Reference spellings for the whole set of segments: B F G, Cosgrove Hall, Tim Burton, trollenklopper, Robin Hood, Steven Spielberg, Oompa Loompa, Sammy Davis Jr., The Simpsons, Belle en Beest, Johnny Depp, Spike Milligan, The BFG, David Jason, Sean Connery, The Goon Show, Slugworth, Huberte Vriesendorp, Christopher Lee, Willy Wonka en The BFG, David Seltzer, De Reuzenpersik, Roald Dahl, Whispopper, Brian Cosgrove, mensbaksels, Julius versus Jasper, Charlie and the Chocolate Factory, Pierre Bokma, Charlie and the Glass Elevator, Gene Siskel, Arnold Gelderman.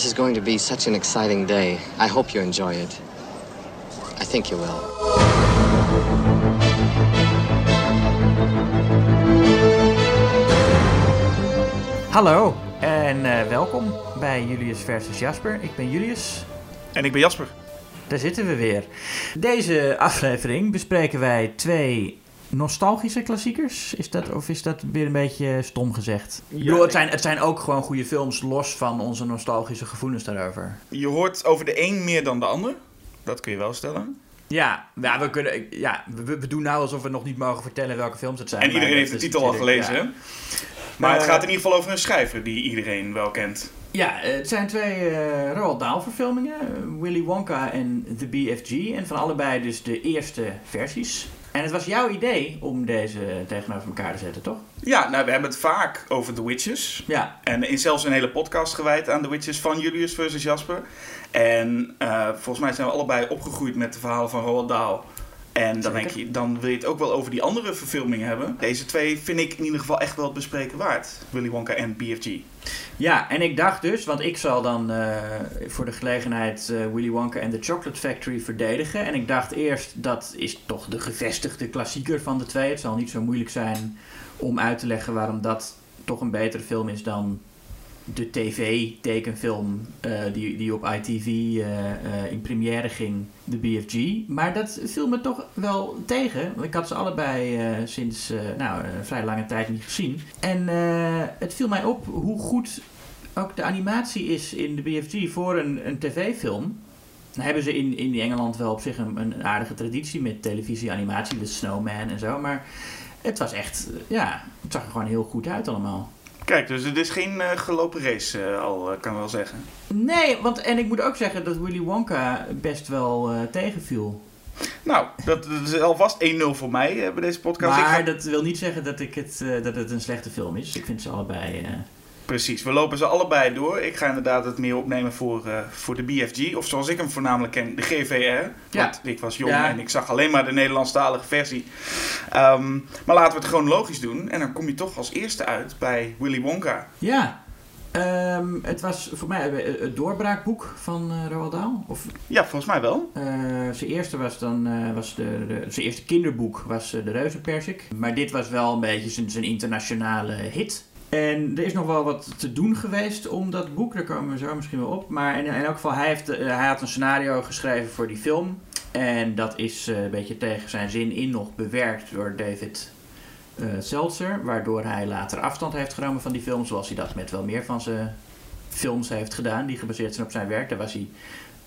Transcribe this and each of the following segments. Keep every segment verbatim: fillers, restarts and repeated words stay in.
This is going to be such an exciting day. I hope you enjoy it. I think you will. Hallo en uh, welkom bij Julius versus Jasper. Ik ben Julius. En ik ben Jasper. Daar zitten we weer. Deze aflevering bespreken wij twee nostalgische klassiekers. Is dat, of is dat weer een beetje stom gezegd? Ja, ik bedoel, het zijn, het zijn ook gewoon goede films los van onze nostalgische gevoelens daarover. Je hoort over de een meer dan de ander. Dat kun je wel stellen. Ja, ja, we, kunnen, ja we, we doen nou alsof we nog niet mogen vertellen welke films het zijn. En iedereen heeft de titel al gelezen, ja. hè? Maar uh, het gaat in ieder geval over een schrijver die iedereen wel kent. Ja, het zijn twee uh, Roald Dahl verfilmingen. Willy Wonka en The B F G. En van allebei dus de eerste versies. En het was jouw idee om deze tegenover elkaar te zetten, toch? Ja, nou, we hebben het vaak over The Witches. Ja. En is zelfs een hele podcast gewijd aan The Witches van Julius versus Jasper. En uh, volgens mij zijn we allebei opgegroeid met de verhalen van Roald Dahl. En dan, denk je, dan wil je het ook wel over die andere verfilmingen hebben. Deze twee vind ik in ieder geval echt wel het bespreken waard. Willy Wonka en B F G. Ja, en ik dacht dus, want ik zal dan uh, voor de gelegenheid uh, Willy Wonka en The Chocolate Factory verdedigen. En ik dacht eerst, dat is toch de gevestigde klassieker van de twee. Het zal niet zo moeilijk zijn om uit te leggen waarom dat toch een betere film is dan de tv-tekenfilm uh, die, die op I T V uh, uh, in première ging, de B F G. Maar dat viel me toch wel tegen. Want ik had ze allebei uh, sinds uh, nou, een vrij lange tijd niet gezien. En uh, het viel mij op hoe goed ook de animatie is in de B F G voor een, een tv-film. Dan hebben ze in, in Engeland wel op zich een, een aardige traditie met televisie-animatie, de Snowman en zo. Maar het was echt, ja, het zag er gewoon heel goed uit allemaal. Kijk, dus het is geen uh, gelopen race uh, al, uh, kan ik wel zeggen. Nee, want en ik moet ook zeggen dat Willy Wonka best wel uh, tegenviel. Nou, dat, dat is alvast één nul voor mij uh, bij deze podcast. Maar ik ga... dat wil niet zeggen dat, ik het, uh, dat het een slechte film is. Ik vind ze allebei... Uh... Precies, we lopen ze allebei door. Ik ga inderdaad het meer opnemen voor, uh, voor de B F G. Of zoals ik hem voornamelijk ken, de G V R. Ja. Want ik was jong ja. en ik zag alleen maar de Nederlandstalige versie. Um, maar laten we het chronologisch doen. En dan kom je toch als eerste uit bij Willy Wonka. Ja, um, het was voor mij het doorbraakboek van uh, Roald Dahl. Of... Ja, volgens mij wel. Uh, zijn eerste was dan uh, was de, de, zijn eerste kinderboek was uh, De Reuzenpersik. Maar dit was wel een beetje zijn, zijn internationale hit. En er is nog wel wat te doen geweest om dat boek, daar komen we zo misschien wel op. Maar in, in elk geval, hij, heeft, hij had een scenario geschreven voor die film. En dat is uh, een beetje tegen zijn zin in nog bewerkt door David uh, Seltzer. Waardoor hij later afstand heeft genomen van die film. Zoals hij dat met wel meer van zijn films heeft gedaan, die gebaseerd zijn op zijn werk. Daar was hij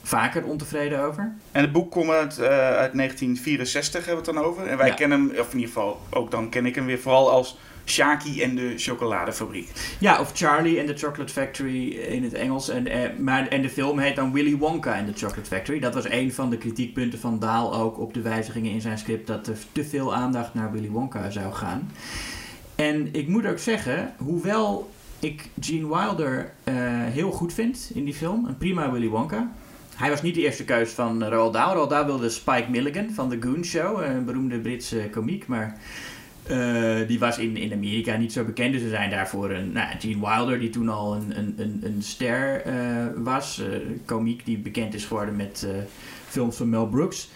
vaker ontevreden over. En het boek komt uit, uh, uit negentien vierenzestig, hebben we het dan over. En wij ja. kennen hem, of in ieder geval ook dan ken ik hem weer vooral als... Charlie and the Chocolate Factory. Ja, of Charlie and the Chocolate Factory in het Engels. En, en, maar, en de film heet dan Willy Wonka en The Chocolate Factory. Dat was een van de kritiekpunten van Dahl ook op de wijzigingen in zijn script... dat er te veel aandacht naar Willy Wonka zou gaan. En ik moet ook zeggen, hoewel ik Gene Wilder uh, heel goed vind in die film... een prima Willy Wonka... Hij was niet de eerste keus van Roald Dahl. Roald Dahl wilde Spike Milligan van The Goon Show, een beroemde Britse komiek, maar... Uh, die was in, in Amerika niet zo bekend. Dus er zijn daarvoor een nou, Gene Wilder, die toen al een, een, een ster uh, was. Uh, komiek die bekend is geworden met uh, films van Mel Brooks.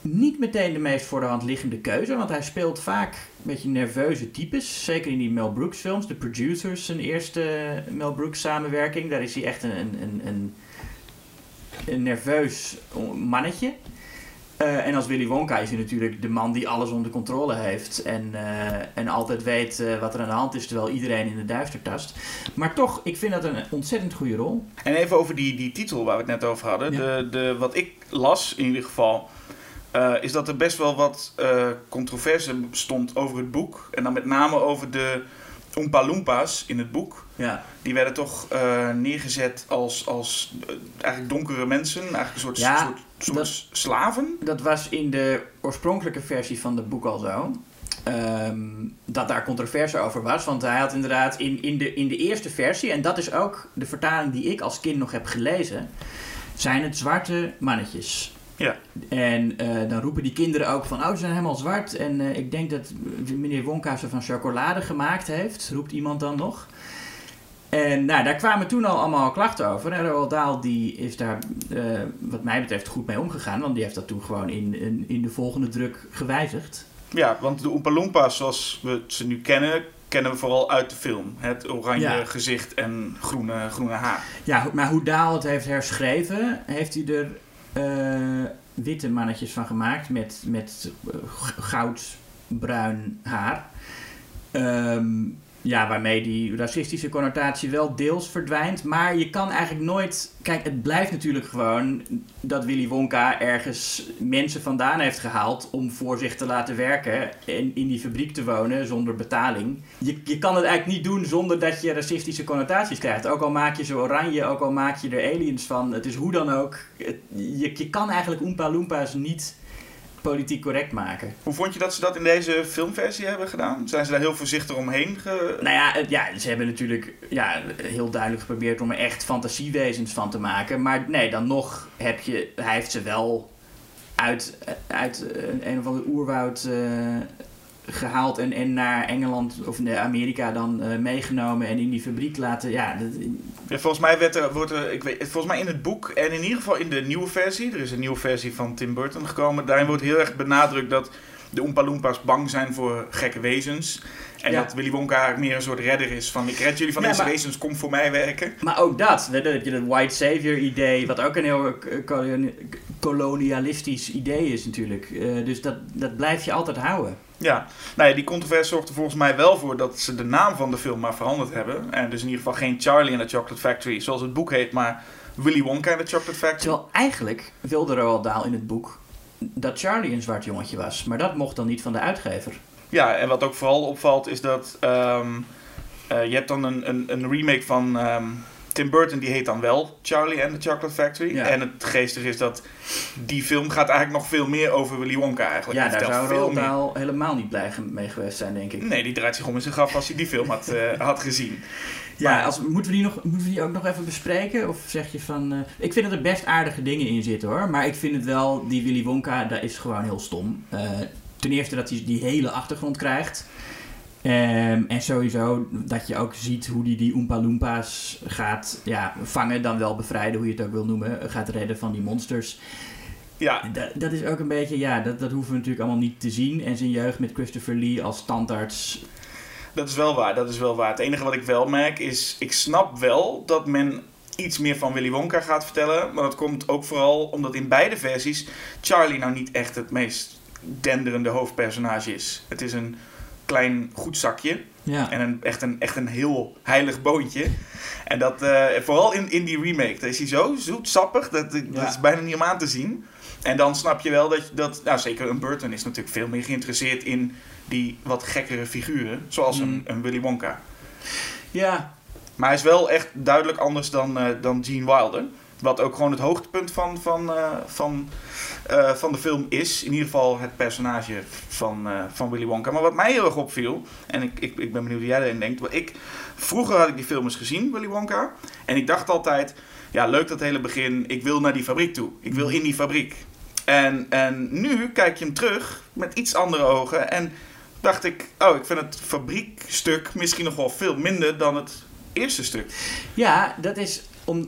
Niet meteen de meest voor de hand liggende keuze. Want hij speelt vaak een beetje nerveuze types. Zeker in die Mel Brooks films. De Producers, zijn eerste Mel Brooks samenwerking. Daar is hij echt een, een, een, een nerveus mannetje. Uh, en als Willy Wonka is hij natuurlijk de man die alles onder controle heeft. En, uh, en altijd weet uh, wat er aan de hand is, terwijl iedereen in de duister tast. Maar toch, ik vind dat een ontzettend goede rol. En even over die, die titel waar we het net over hadden. Ja. De, de, wat ik las, in ieder geval, uh, is dat er best wel wat uh, controverse stond over het boek. En dan met name over de Oompa Loompas in het boek. Ja. Die werden toch uh, neergezet als, als uh, eigenlijk donkere mensen. Eigenlijk een soort, ja, soort, soort dat, slaven. Dat was in de oorspronkelijke versie van het boek al zo. Um, dat daar controverse over was. Want hij had inderdaad in, in, de, in de eerste versie... en dat is ook de vertaling die ik als kind nog heb gelezen... zijn het zwarte mannetjes... Ja. En uh, dan roepen die kinderen ook van... oh, ze zijn helemaal zwart. En uh, ik denk dat meneer Wonka ze van chocolade gemaakt heeft. Roept iemand dan nog. En nou, daar kwamen toen al allemaal klachten over. En Roald Dahl die is daar uh, wat mij betreft goed mee omgegaan. Want die heeft dat toen gewoon in, in, in de volgende druk gewijzigd. Ja, want de Oompa Loompas zoals we ze nu kennen... kennen we vooral uit de film. Het oranje ja. gezicht en groene, groene haar. Ja, maar hoe Dahl het heeft herschreven... heeft hij er uh, witte mannetjes van gemaakt... met, met goudbruin haar. Um, ja, waarmee die racistische connotatie wel deels verdwijnt. Maar je kan eigenlijk nooit... Kijk, het blijft natuurlijk gewoon... dat Willy Wonka ergens mensen vandaan heeft gehaald... om voor zich te laten werken... en in die fabriek te wonen zonder betaling. Je, je kan het eigenlijk niet doen zonder dat je racistische connotaties krijgt. Ook al maak je ze oranje, ook al maak je er aliens van. Het is hoe dan ook. Het, je, je kan eigenlijk Oompa Loompa's niet... politiek correct maken. Hoe vond je dat ze dat in deze filmversie hebben gedaan? Zijn ze daar heel voorzichtig omheen ge... Nou ja, ja ze hebben natuurlijk ja, heel duidelijk geprobeerd om er echt fantasiewezens van te maken. Maar nee, dan nog heb je... Hij heeft ze wel uit, uit een of andere oerwoud uh, gehaald en, en naar Engeland of naar Amerika dan uh, meegenomen en in die fabriek laten... Ja, dat... ja, volgens mij werd er, wordt er ik weet, volgens mij in het boek en in ieder geval in de nieuwe versie... er is een nieuwe versie van Tim Burton gekomen... daarin wordt heel erg benadrukt dat de Oompa Loompa's bang zijn voor gekke wezens... en ja. dat Willy Wonka meer een soort redder is van... ik red jullie van ja, deze maar, wezens, kom voor mij werken. Maar ook dat, dat heb je dat white savior idee... wat ook een heel kolonialistisch idee is natuurlijk. Uh, dus dat, dat blijf je altijd houden. Ja, nou ja, die controverse zorgt er volgens mij wel voor dat ze de naam van de film maar veranderd hebben. En dus in ieder geval geen Charlie and the Chocolate Factory, zoals het boek heet, maar Willy Wonka en de Chocolate Factory. Terwijl eigenlijk wilde Roald Dahl in het boek dat Charlie een zwart jongetje was, maar dat mocht dan niet van de uitgever. Ja, en wat ook vooral opvalt is dat um, uh, je hebt dan een, een, een remake van... Um, Tim Burton die heet dan wel Charlie and the Chocolate Factory. Ja. En het geestige is dat die film gaat eigenlijk nog veel meer over Willy Wonka eigenlijk. Ja, daar zou Roald Dahl helemaal niet blij mee geweest zijn, denk ik. Nee, die draait zich om in zijn graf als hij die film had, uh, had gezien. Ja, maar, als, moeten, we die nog, moeten we die ook nog even bespreken? Of zeg je van... Uh, ik vind dat er best aardige dingen in zitten, hoor. Maar ik vind het wel, die Willy Wonka, dat is gewoon heel stom. Uh, ten eerste dat hij die hele achtergrond krijgt. Um, en sowieso dat je ook ziet hoe die die Oompa Loompa's gaat ja, vangen, dan wel bevrijden, hoe je het ook wil noemen, gaat redden van die monsters. Ja. Dat, dat is ook een beetje, ja, dat, dat hoeven we natuurlijk allemaal niet te zien. En zijn jeugd met Christopher Lee als tandarts. Dat is wel waar, dat is wel waar. Het enige wat ik wel merk is, ik snap wel dat men iets meer van Willy Wonka gaat vertellen. Maar dat komt ook vooral omdat in beide versies Charlie nou niet echt het meest denderende hoofdpersonage is. Het is een... klein goed zakje. Ja. En een, echt, een, echt een heel heilig boontje. En dat, uh, vooral in, in die remake, daar is hij zo zoetsappig, dat, dat ja. is bijna niet om aan te zien. En dan snap je wel dat, dat nou, zeker een Burton is natuurlijk veel meer geïnteresseerd in die wat gekkere figuren, zoals mm. een, een Willy Wonka. Ja. Maar hij is wel echt duidelijk anders dan, uh, dan Gene Wilder. Wat ook gewoon het hoogtepunt van, van, uh, van, uh, van de film is. In ieder geval het personage van, uh, van Willy Wonka. Maar wat mij heel erg opviel... en ik, ik, ik ben benieuwd hoe jij daarin denkt. Ik, vroeger had ik die film eens gezien, Willy Wonka. En ik dacht altijd... ja, leuk dat hele begin. Ik wil naar die fabriek toe. Ik wil in die fabriek. En, en nu kijk je hem terug met iets andere ogen. En dacht ik... oh, ik vind het fabriekstuk misschien nog wel veel minder dan het eerste stuk. Ja, dat is... Om,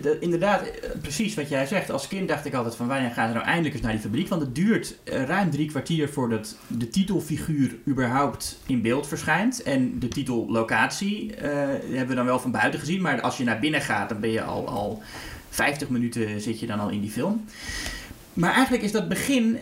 de, inderdaad, precies wat jij zegt. Als kind dacht ik altijd van wanneer gaan we nou eindelijk eens naar die fabriek? Want het duurt ruim drie kwartier voordat de titelfiguur überhaupt in beeld verschijnt. En de titellocatie uh, hebben we dan wel van buiten gezien. Maar als je naar binnen gaat, dan ben je al, al vijftig minuten zit je dan al in die film. Maar eigenlijk is dat begin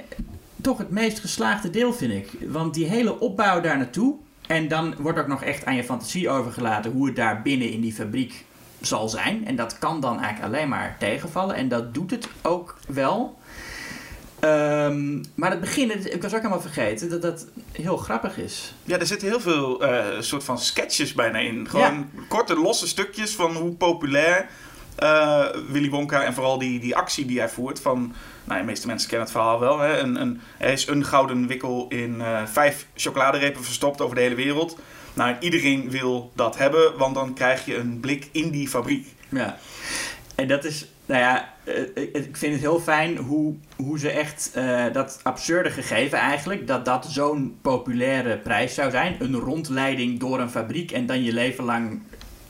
toch het meest geslaagde deel, vind ik. Want die hele opbouw daar naartoe. En dan wordt ook nog echt aan je fantasie overgelaten hoe het daar binnen in die fabriek zal zijn. En dat kan dan eigenlijk alleen maar tegenvallen. En dat doet het ook wel. Um, maar het begin, het, ik was ook helemaal vergeten dat dat heel grappig is. Ja, er zitten heel veel uh, soort van sketches bijna in. Gewoon ja. korte losse stukjes van hoe populair uh, Willy Wonka en vooral die, die actie die hij voert. Van, nou, de meeste mensen kennen het verhaal wel. Hè? Een, een, er is een gouden wikkel in uh, vijf chocoladerepen verstopt over de hele wereld. Nou, iedereen wil dat hebben, want dan krijg je een blik in die fabriek. Ja, en dat is, nou ja, ik vind het heel fijn hoe, hoe ze echt uh, dat absurde gegeven eigenlijk, dat dat zo'n populaire prijs zou zijn. Een rondleiding door een fabriek en dan je leven lang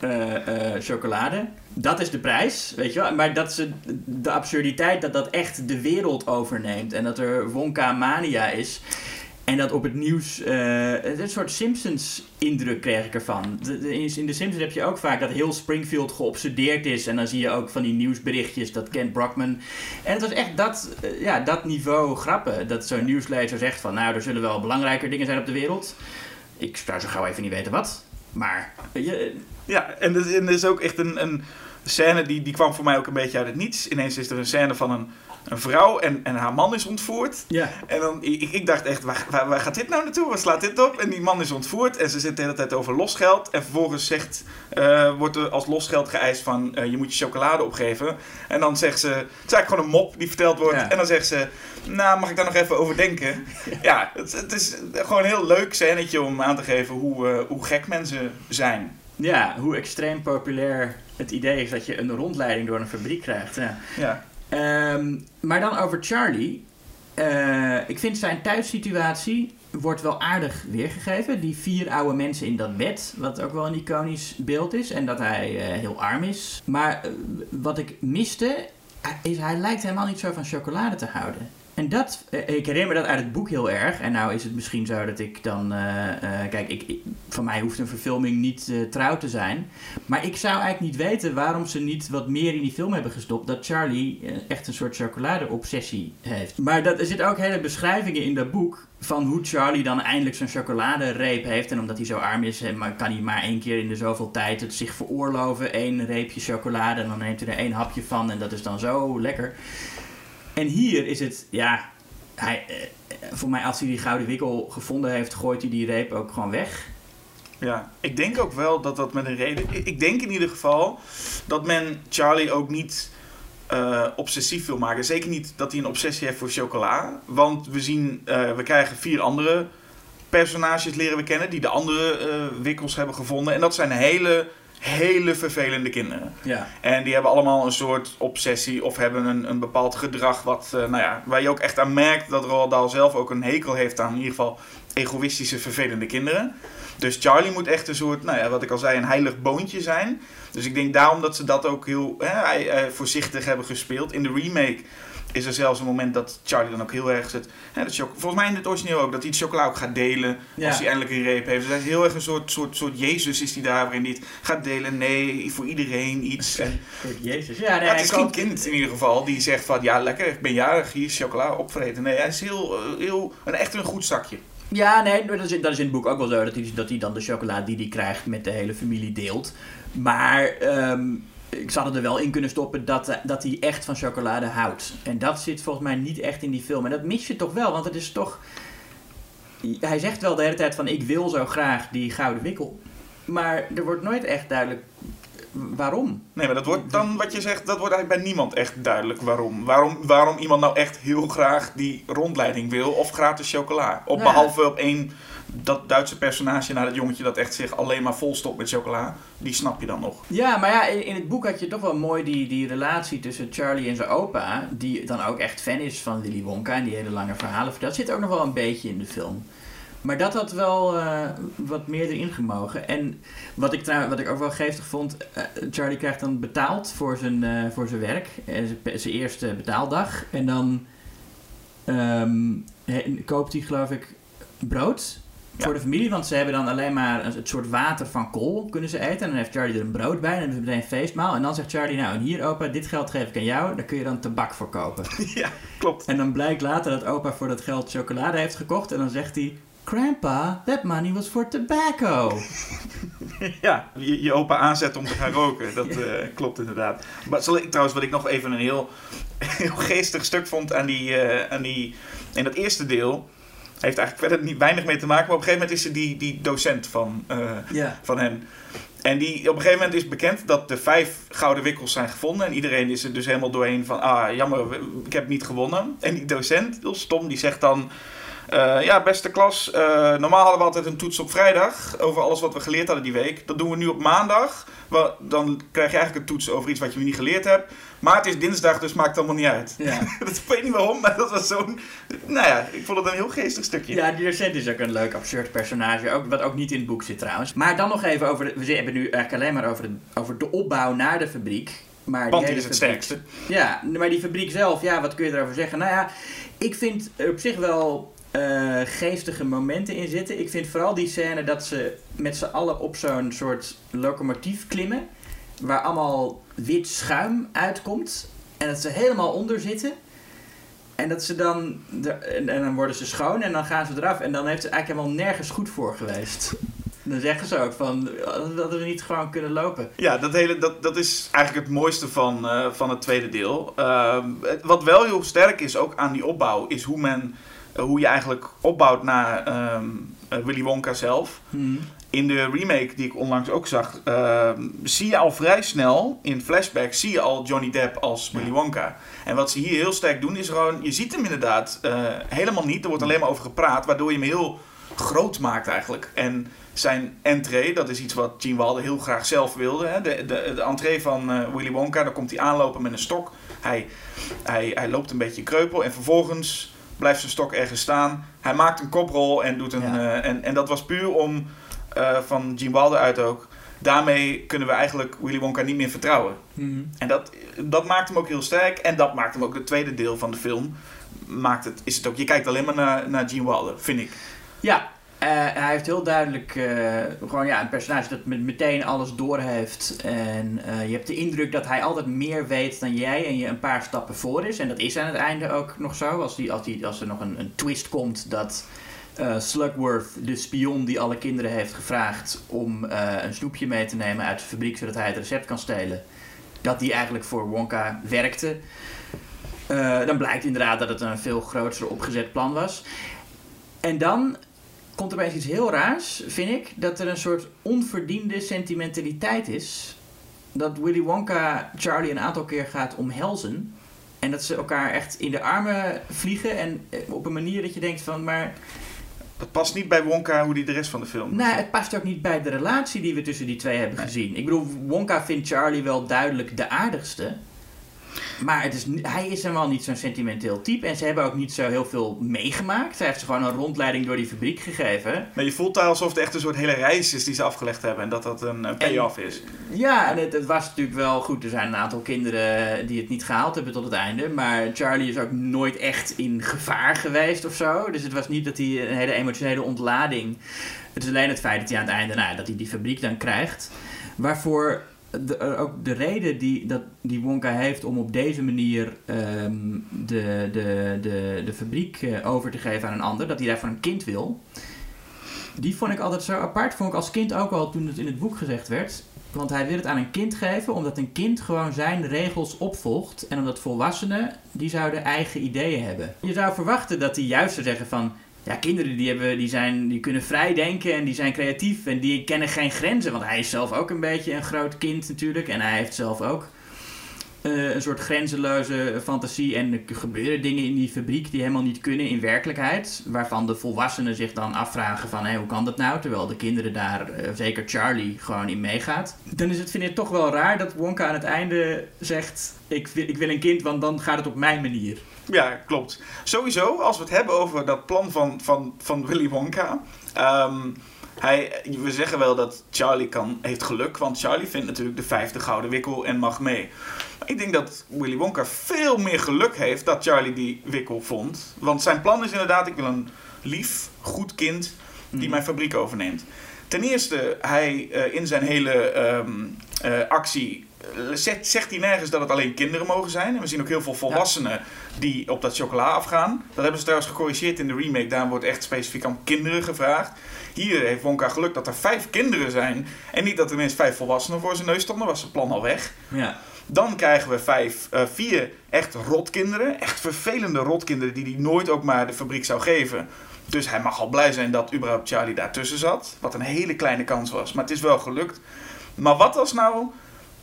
uh, uh, chocolade. Dat is de prijs, weet je wel. Maar dat is de absurditeit dat dat echt de wereld overneemt. En dat er Wonka-mania is. En dat op het nieuws... Uh, een soort Simpsons-indruk kreeg ik ervan. In de Simpsons heb je ook vaak dat heel Springfield geobsedeerd is. En dan zie je ook van die nieuwsberichtjes. Dat kent Brockman. En het was echt dat, uh, ja, dat niveau grappen. Dat zo'n nieuwslezer zegt van... Nou, er zullen wel belangrijker dingen zijn op de wereld. Ik zou zo gauw even niet weten wat. Maar... Je... Ja, en er is ook echt een, een scène... Die, die kwam voor mij ook een beetje uit het niets. Ineens is er een scène van een... Een vrouw en, en haar man is ontvoerd. Ja. En dan, ik, ik dacht echt, waar, waar, waar gaat dit nou naartoe? Waar slaat dit op? En die man is ontvoerd en ze zit de hele tijd over losgeld. En vervolgens zegt, uh, wordt er als losgeld geëist van... Uh, je moet je chocolade opgeven. En dan zegt ze... Het is eigenlijk gewoon een mop die verteld wordt. Ja. En dan zegt ze... Nou, mag ik daar nog even over denken? Ja, ja het, het is gewoon een heel leuk scènetje om aan te geven... hoe, uh, hoe gek mensen zijn. Ja, hoe extreem populair het idee is... dat je een rondleiding door een fabriek krijgt. Ja. Ja. Um, maar dan over Charlie. Uh, ik vind zijn thuissituatie wordt wel aardig weergegeven. Die vier oude mensen in dat bed, wat ook wel een iconisch beeld is. En dat hij uh, heel arm is. Maar uh, wat ik miste, is hij lijkt helemaal niet zo van chocolade te houden. En dat, uh, ik herinner me dat uit het boek heel erg. En nou is het misschien zo dat ik dan... Uh, uh, kijk, ik, ik, van mij hoeft een verfilming niet uh, trouw te zijn. Maar ik zou eigenlijk niet weten waarom ze niet wat meer in die film hebben gestopt. Dat Charlie uh, echt een soort chocoladeobsessie heeft. Maar dat, er zitten ook hele beschrijvingen in dat boek... van hoe Charlie dan eindelijk zijn chocoladereep heeft. En omdat hij zo arm is, kan hij maar één keer in de zoveel tijd het zich veroorloven. Eén reepje chocolade en dan neemt hij er één hapje van. En dat is dan zo lekker... En hier is het, ja, hij, eh, voor mij als hij die gouden wikkel gevonden heeft, gooit hij die reep ook gewoon weg. Ja, ik denk ook wel dat dat met een reden... Ik denk in ieder geval dat men Charlie ook niet uh, obsessief wil maken. Zeker niet dat hij een obsessie heeft voor chocola. Want we zien, uh, we krijgen vier andere personages leren we kennen die de andere uh, wikkels hebben gevonden. En dat zijn hele... hele vervelende kinderen. Ja. En die hebben allemaal een soort obsessie... of hebben een, een bepaald gedrag... Wat, uh, nou ja, waar je ook echt aan merkt... dat Roald Dahl zelf ook een hekel heeft aan... in ieder geval egoïstische, vervelende kinderen. Dus Charlie moet echt een soort... nou ja, wat ik al zei, een heilig boontje zijn. Dus ik denk daarom dat ze dat ook heel... Hè, voorzichtig hebben gespeeld. In de remake is er zelfs een moment... dat Charlie dan ook heel erg zit... Hè, dat volgens mij in het origineel ook... dat hij de chocola ook gaat delen... Ja. Als hij eindelijk een reep heeft. Dus hij is heel erg een soort, soort, soort Jezus... is die daar waarin hij het gaat delen. Nee, voor iedereen iets. En, Jezus. Ja, nee, ja, het is geen kind in ieder geval... die zegt van... ja, lekker, ik ben jarig, hier is chocola, opvreten. Nee, hij is heel, heel, een, echt een goed zakje. Ja, nee, dat is, dat is in het boek ook wel zo... dat hij, dat hij dan de chocola die hij krijgt... met de hele familie deelt. Maar... Um... Ik zou het er wel in kunnen stoppen dat, dat hij echt van chocolade houdt. En dat zit volgens mij niet echt in die film. En dat mis je toch wel, want het is toch... Hij zegt wel de hele tijd van ik wil zo graag die gouden wikkel. Maar er wordt nooit echt duidelijk waarom. Nee, maar dat wordt dan wat je zegt, dat wordt eigenlijk bij niemand echt duidelijk waarom. Waarom, waarom iemand nou echt heel graag die rondleiding wil of gratis chocola. Op, nou, behalve op één... dat Duitse personage naar dat jongetje dat echt zich alleen maar volstopt met chocola, die snap je dan nog. Ja, maar ja, in het boek had je toch wel mooi die, die relatie tussen Charlie en zijn opa, die dan ook echt fan is van Willy Wonka en die hele lange verhalen. Dat zit ook nog wel een beetje in de film. Maar dat had wel uh, wat meer erin gemogen. En wat ik, trouw, wat ik ook wel geestig vond, uh, Charlie krijgt dan betaald voor zijn, uh, voor zijn werk, uh, zijn eerste betaaldag. En dan um, he, koopt hij geloof ik brood. Ja. Voor de familie, want ze hebben dan alleen maar het soort water van kool kunnen ze eten. En dan heeft Charlie er een brood bij en dan hebben ze meteen een feestmaal. En dan zegt Charlie, nou en hier opa, dit geld geef ik aan jou. Daar kun je dan tabak voor kopen. Ja, klopt. En dan blijkt later dat opa voor dat geld chocolade heeft gekocht. En dan zegt hij, Grandpa, that money was for tobacco. Ja, je, je opa aanzet om te gaan roken. Dat uh, klopt inderdaad. Maar zal ik, trouwens, wat ik nog even een heel, heel geestig stuk vond aan die, uh, aan die, in dat eerste deel... Heeft eigenlijk verder niet weinig mee te maken. Maar op een gegeven moment is ze die, die docent van, uh, yeah. van hen. En die, op een gegeven moment is bekend dat de vijf gouden wikkels zijn gevonden. En iedereen is er dus helemaal doorheen van... Ah, jammer, ik heb niet gewonnen. En die docent, heel stom, die zegt dan... Uh, ja, beste klas. Uh, normaal hadden we altijd een toets op vrijdag over alles wat we geleerd hadden die week. Dat doen we nu op maandag. Wel, dan krijg je eigenlijk een toets over iets wat je niet geleerd hebt. Maar het is dinsdag, dus maakt het allemaal niet uit. Ja. Dat weet niet waarom, maar dat was zo'n... Nou ja, ik vond het een heel geestig stukje. Ja, die docent is ook een leuk, absurd personage. Ook, wat ook niet in het boek zit trouwens. Maar dan nog even over... De, we hebben nu eigenlijk alleen maar over de, over de opbouw naar de fabriek. Maar want die is het fabriek, sterkste. Ja, maar die fabriek zelf, ja, wat kun je erover zeggen? Nou ja, ik vind er op zich wel... Uh, geestige momenten in zitten. Ik vind vooral die scène dat ze met z'n allen op zo'n soort locomotief klimmen, waar allemaal wit schuim uitkomt en dat ze helemaal onder zitten en dat ze dan de, en, en dan worden ze schoon en dan gaan ze eraf en dan heeft ze eigenlijk helemaal nergens goed voor geweest. Dan zeggen ze ook van, dat we niet gewoon kunnen lopen. Ja, dat, hele, dat, dat is eigenlijk het mooiste van, uh, van het tweede deel. Uh, wat wel heel sterk is ook aan die opbouw, is hoe men hoe je eigenlijk opbouwt naar um, Willy Wonka zelf. Hmm. In de remake die ik onlangs ook zag, uh, zie je al vrij snel in flashback, zie je al Johnny Depp als Willy Wonka. En wat ze hier heel sterk doen is gewoon, je ziet hem inderdaad uh, helemaal niet. Er wordt alleen maar over gepraat, waardoor je hem heel groot maakt eigenlijk. En zijn entree, dat is iets wat Gene Wilder heel graag zelf wilde. Hè? De, de, de entree van uh, Willy Wonka, daar komt hij aanlopen met een stok. Hij, hij, hij loopt een beetje kreupel en vervolgens blijft zijn stok ergens staan. Hij maakt een koprol en doet een... Ja. Uh, en, en dat was puur om... Uh, van Gene Wilder uit ook... Daarmee kunnen we eigenlijk Willy Wonka niet meer vertrouwen. Mm-hmm. En dat, dat maakt hem ook heel sterk. En dat maakt hem ook het tweede deel van de film. Maakt het, is het ook, je kijkt alleen maar naar, naar Gene Wilder, vind ik. Ja, uh, hij heeft heel duidelijk... Uh, gewoon ja, een personage dat meteen alles doorheeft. En uh, je hebt de indruk dat hij altijd meer weet dan jij en je een paar stappen voor is. En dat is aan het einde ook nog zo. Als, die, als, die, als er nog een, een twist komt dat... Uh, Slugworth, de spion die alle kinderen heeft gevraagd om uh, een snoepje mee te nemen uit de fabriek, zodat hij het recept kan stelen, dat die eigenlijk voor Wonka werkte. Uh, dan blijkt inderdaad dat het een veel groter opgezet plan was. En dan komt er opeens iets heel raars, vind ik, dat er een soort onverdiende sentimentaliteit is. Dat Willy Wonka Charlie een aantal keer gaat omhelzen. En dat ze elkaar echt in de armen vliegen en op een manier dat je denkt van, maar... Het past niet bij Wonka hoe die de rest van de film... Nou, het past ook niet bij de relatie die we tussen die twee hebben gezien. Ik bedoel, Wonka vindt Charlie wel duidelijk de aardigste. Maar het is, hij is helemaal niet zo'n sentimenteel type. En ze hebben ook niet zo heel veel meegemaakt. Hij heeft ze gewoon een rondleiding door die fabriek gegeven. Maar je voelt daar alsof het echt een soort hele reis is die ze afgelegd hebben. En dat dat een payoff is. Ja, en het, het was natuurlijk wel goed. Er zijn een aantal kinderen die het niet gehaald hebben tot het einde. Maar Charlie is ook nooit echt in gevaar geweest of zo. Dus het was niet dat hij een hele emotionele ontlading... Het is alleen het feit dat hij aan het einde... Nou, dat hij die fabriek dan krijgt. Waarvoor... De, ook de reden die, dat, die Wonka heeft om op deze manier um, de, de, de, de fabriek over te geven aan een ander, dat hij daarvan een kind wil, die vond ik altijd zo apart. Vond ik als kind ook al toen het in het boek gezegd werd. Want hij wil het aan een kind geven omdat een kind gewoon zijn regels opvolgt en omdat volwassenen die zouden eigen ideeën hebben. Je zou verwachten dat hij juist zou zeggen van... Ja, kinderen die, hebben, die, zijn, die kunnen vrij denken en die zijn creatief en die kennen geen grenzen. Want hij is zelf ook een beetje een groot kind natuurlijk. En hij heeft zelf ook uh, een soort grenzeloze fantasie. En er gebeuren dingen in die fabriek die helemaal niet kunnen in werkelijkheid. Waarvan de volwassenen zich dan afvragen van, hé, hoe kan dat nou? Terwijl de kinderen daar, uh, zeker Charlie, gewoon in meegaat. Dan is het, vind ik, toch wel raar dat Wonka aan het einde zegt, ik wil, ik wil een kind, want dan gaat het op mijn manier. Ja, klopt. Sowieso, als we het hebben over dat plan van, van, van Willy Wonka. Um, hij, we zeggen wel dat Charlie kan, heeft geluk, want Charlie vindt natuurlijk de vijfde gouden wikkel en mag mee. Maar ik denk dat Willy Wonka veel meer geluk heeft dat Charlie die wikkel vond. Want zijn plan is inderdaad, ik wil een lief, goed kind die mijn fabriek overneemt. Ten eerste, hij uh, in zijn hele um, uh, actie... Zegt, zegt hij nergens dat het alleen kinderen mogen zijn. En we zien ook heel veel volwassenen ja. die op dat chocola afgaan. Dat hebben ze trouwens gecorrigeerd in de remake. Daar wordt echt specifiek aan kinderen gevraagd. Hier heeft Wonka geluk dat er vijf kinderen zijn. En niet dat er ineens vijf volwassenen voor zijn neus stonden. Was zijn plan al weg. Ja. Dan krijgen we vijf, uh, vier echt rotkinderen. Echt vervelende rotkinderen die hij nooit ook maar de fabriek zou geven. Dus hij mag al blij zijn dat überhaupt Charlie daartussen zat. Wat een hele kleine kans was. Maar het is wel gelukt. Maar wat als nou...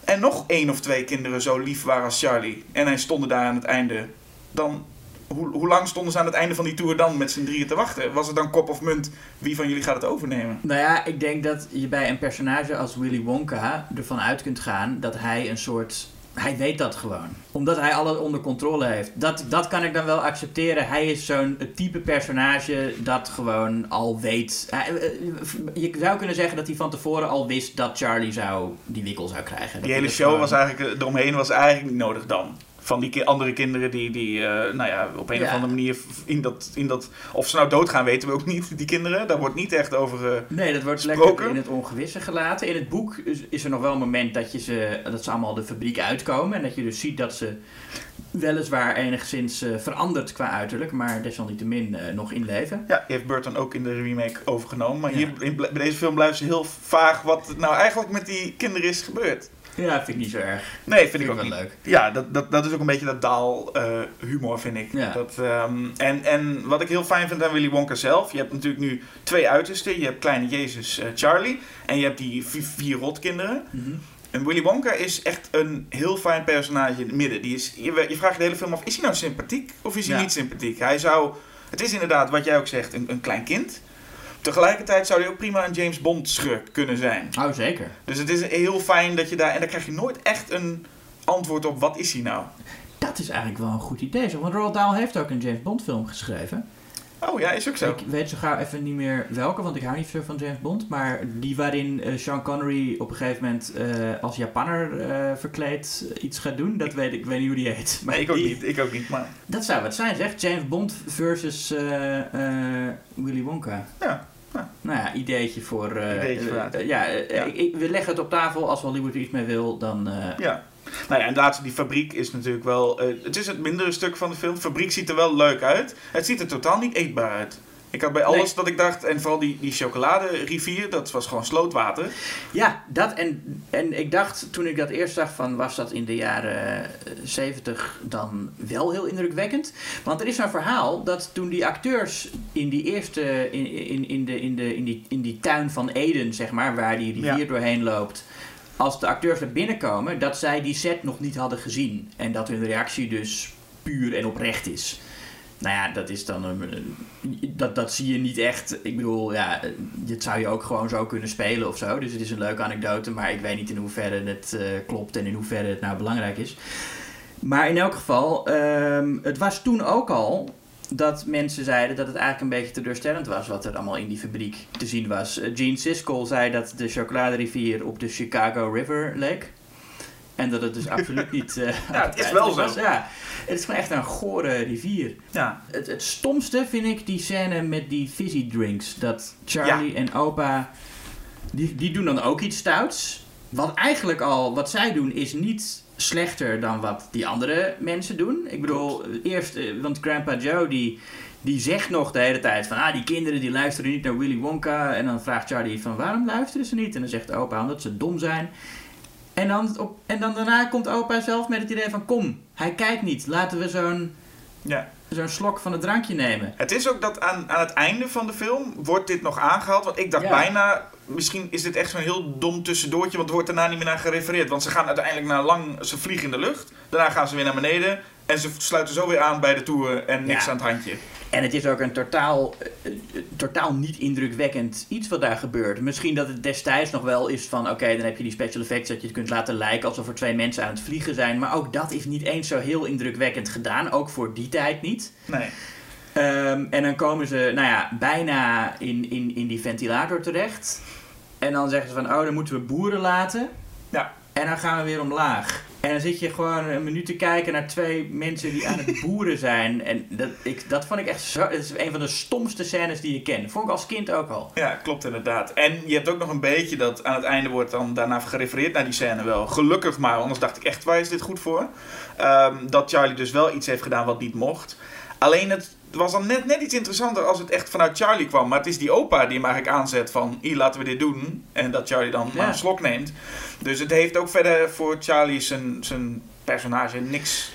En nog één of twee kinderen zo lief waren als Charlie. En hij stond daar aan het einde. Dan Hoe, hoe lang stonden ze aan het einde van die tour dan met z'n drieën te wachten? Was het dan kop of munt? Wie van jullie gaat het overnemen? Nou ja, ik denk dat je bij een personage als Willy Wonka ervan uit kunt gaan dat hij een soort... Hij weet dat gewoon. Omdat hij alles onder controle heeft. Dat, dat kan ik dan wel accepteren. Hij is zo'n type personage dat gewoon al weet. Je zou kunnen zeggen dat hij van tevoren al wist dat Charlie zou die wikkel zou krijgen. Die hele show gewoon... was eigenlijk, eromheen was eigenlijk niet nodig dan. Van die andere kinderen die, die uh, nou ja, op een ja. of andere manier in dat, in dat... Of ze nou doodgaan weten we ook niet, die kinderen. Daar wordt niet echt over uh, Nee, dat wordt gesproken. Lekker in het ongewisse gelaten. In het boek is, is er nog wel een moment dat, je ze, dat ze allemaal de fabriek uitkomen. En dat je dus ziet dat ze weliswaar enigszins uh, veranderd qua uiterlijk. Maar desalniettemin uh, nog in leven. Ja, die heeft Burton ook in de remake overgenomen. Maar ja. hier in, bij deze film blijft ze heel vaag wat nou eigenlijk met die kinderen is gebeurd. Ja, vind ik niet zo erg. Nee, vind, vind ik ook wel niet. Leuk. Ja, dat, dat, dat is ook een beetje dat Dahl uh, humor, vind ik. Ja. Dat, um, en, en wat ik heel fijn vind aan Willy Wonka zelf... Je hebt natuurlijk nu twee uitersten. Je hebt kleine Jezus uh, Charlie. En je hebt die vier, vier rotkinderen. Mm-hmm. En Willy Wonka is echt een heel fijn personage in het midden. Die is, je, je vraagt je de hele film af, is hij nou sympathiek of is hij ja. niet sympathiek? Hij zou... Het is inderdaad, wat jij ook zegt, een, een klein kind... Tegelijkertijd zou hij ook prima een James Bond schurk kunnen zijn. Oh, zeker. Dus het is heel fijn dat je daar... En dan krijg je nooit echt een antwoord op wat is hij nou. Dat is eigenlijk wel een goed idee. Zo. Want Roald Dahl heeft ook een James Bond film geschreven. Oh ja, is ook zo. Ik weet zo gauw even niet meer welke, want ik hou niet veel van James Bond. Maar die waarin uh, Sean Connery op een gegeven moment uh, als Japanner uh, verkleed iets gaat doen. Dat ik, weet ik, ik weet niet hoe die heet. Maar nee, ik, ook die, niet, ik ook niet. Maar... Dat zou wat zijn, zeg. James Bond versus uh, uh, Willy Wonka. Ja. Ja. Nou ja, ideetje voor... Uh, ideetje voor uh, uh, ja, uh, ja. Ik, ik, we leggen het op tafel. Als Hollywood er iets mee wil, dan... Uh... Ja. Nou ja, en laatste, die fabriek is natuurlijk wel... Uh, het is het mindere stuk van de film. De fabriek ziet er wel leuk uit. Het ziet er totaal niet eetbaar uit. Ik had bij alles nee. dat ik dacht... En vooral die, die chocoladerivier, dat was gewoon slootwater. Ja, dat en, en ik dacht toen ik dat eerst zag van... Was dat in de jaren zeventig dan wel heel indrukwekkend? Want er is zo'n verhaal dat toen die acteurs in die eerste... In, in, in, de, in, de, in, die, in die tuin van Eden, zeg maar, waar die rivier ja. doorheen loopt... Als de acteurs er binnenkomen, dat zij die set nog niet hadden gezien. En dat hun reactie dus puur en oprecht is. Nou ja, dat is dan een, dat, dat zie je niet echt. Ik bedoel, ja, dit zou je ook gewoon zo kunnen spelen of zo. Dus het is een leuke anekdote, maar ik weet niet in hoeverre het uh, klopt en in hoeverre het nou belangrijk is. Maar in elk geval, um, het was toen ook al... Dat mensen zeiden dat het eigenlijk een beetje teleurstellend was... wat er allemaal in die fabriek te zien was. Gene Siskel zei dat de chocoladerivier op de Chicago River leek. En dat het dus absoluut niet... Uh, ja, het is wel was. zo. Ja, het is gewoon echt een gore rivier. Ja. Het, het stomste vind ik die scène met die fizzy drinks. Dat Charlie ja. en opa... Die, die doen dan ook iets stouts. Wat eigenlijk al... Wat zij doen is niet... slechter dan wat die andere mensen doen. Ik bedoel, eerst... Want Grandpa Joe, die, die zegt nog de hele tijd... van, ah, die kinderen die luisteren niet naar Willy Wonka. En dan vraagt Charlie van, waarom luisteren ze niet? En dan zegt opa, omdat ze dom zijn. En dan, op, en dan daarna komt opa zelf met het idee van... kom, hij kijkt niet. Laten we zo'n... Ja. Zo'n slok van het drankje nemen. Het is ook dat aan, aan het einde van de film wordt dit nog aangehaald. Want ik dacht ja. bijna, misschien is dit echt zo'n heel dom tussendoortje. Want er wordt daarna niet meer naar gerefereerd. Want ze gaan uiteindelijk naar lang, ze vliegen in de lucht. Daarna gaan ze weer naar beneden. En ze sluiten zo weer aan bij de tour en niks ja. aan het handje. En het is ook een totaal, uh, totaal niet indrukwekkend iets wat daar gebeurt. Misschien dat het destijds nog wel is van... Oké, okay, dan heb je die special effects dat je het kunt laten lijken... alsof er twee mensen aan het vliegen zijn. Maar ook dat is niet eens zo heel indrukwekkend gedaan. Ook voor die tijd niet. Nee. Um, en dan komen ze nou ja, bijna in, in, in die ventilator terecht. En dan zeggen ze van... Oh, dan moeten we boeren laten. Ja. En dan gaan we weer omlaag. En dan zit je gewoon een minuut te kijken naar twee mensen die aan het boeren zijn. En dat, ik, dat vond ik echt zo... Dat is een van de stomste scènes die je kent. Vond ik als kind ook al. Ja, klopt inderdaad. En je hebt ook nog een beetje dat aan het einde wordt dan daarna gerefereerd naar die scène wel. Gelukkig maar, anders dacht ik echt, waar is dit goed voor? Um, dat Charlie dus wel iets heeft gedaan wat niet mocht. Alleen het was dan net, net iets interessanter als het echt vanuit Charlie kwam. Maar het is die opa die hem eigenlijk aanzet van... hier, laten we dit doen. En dat Charlie dan ja. maar een slok neemt. Dus het heeft ook verder voor Charlie zijn, zijn personage niks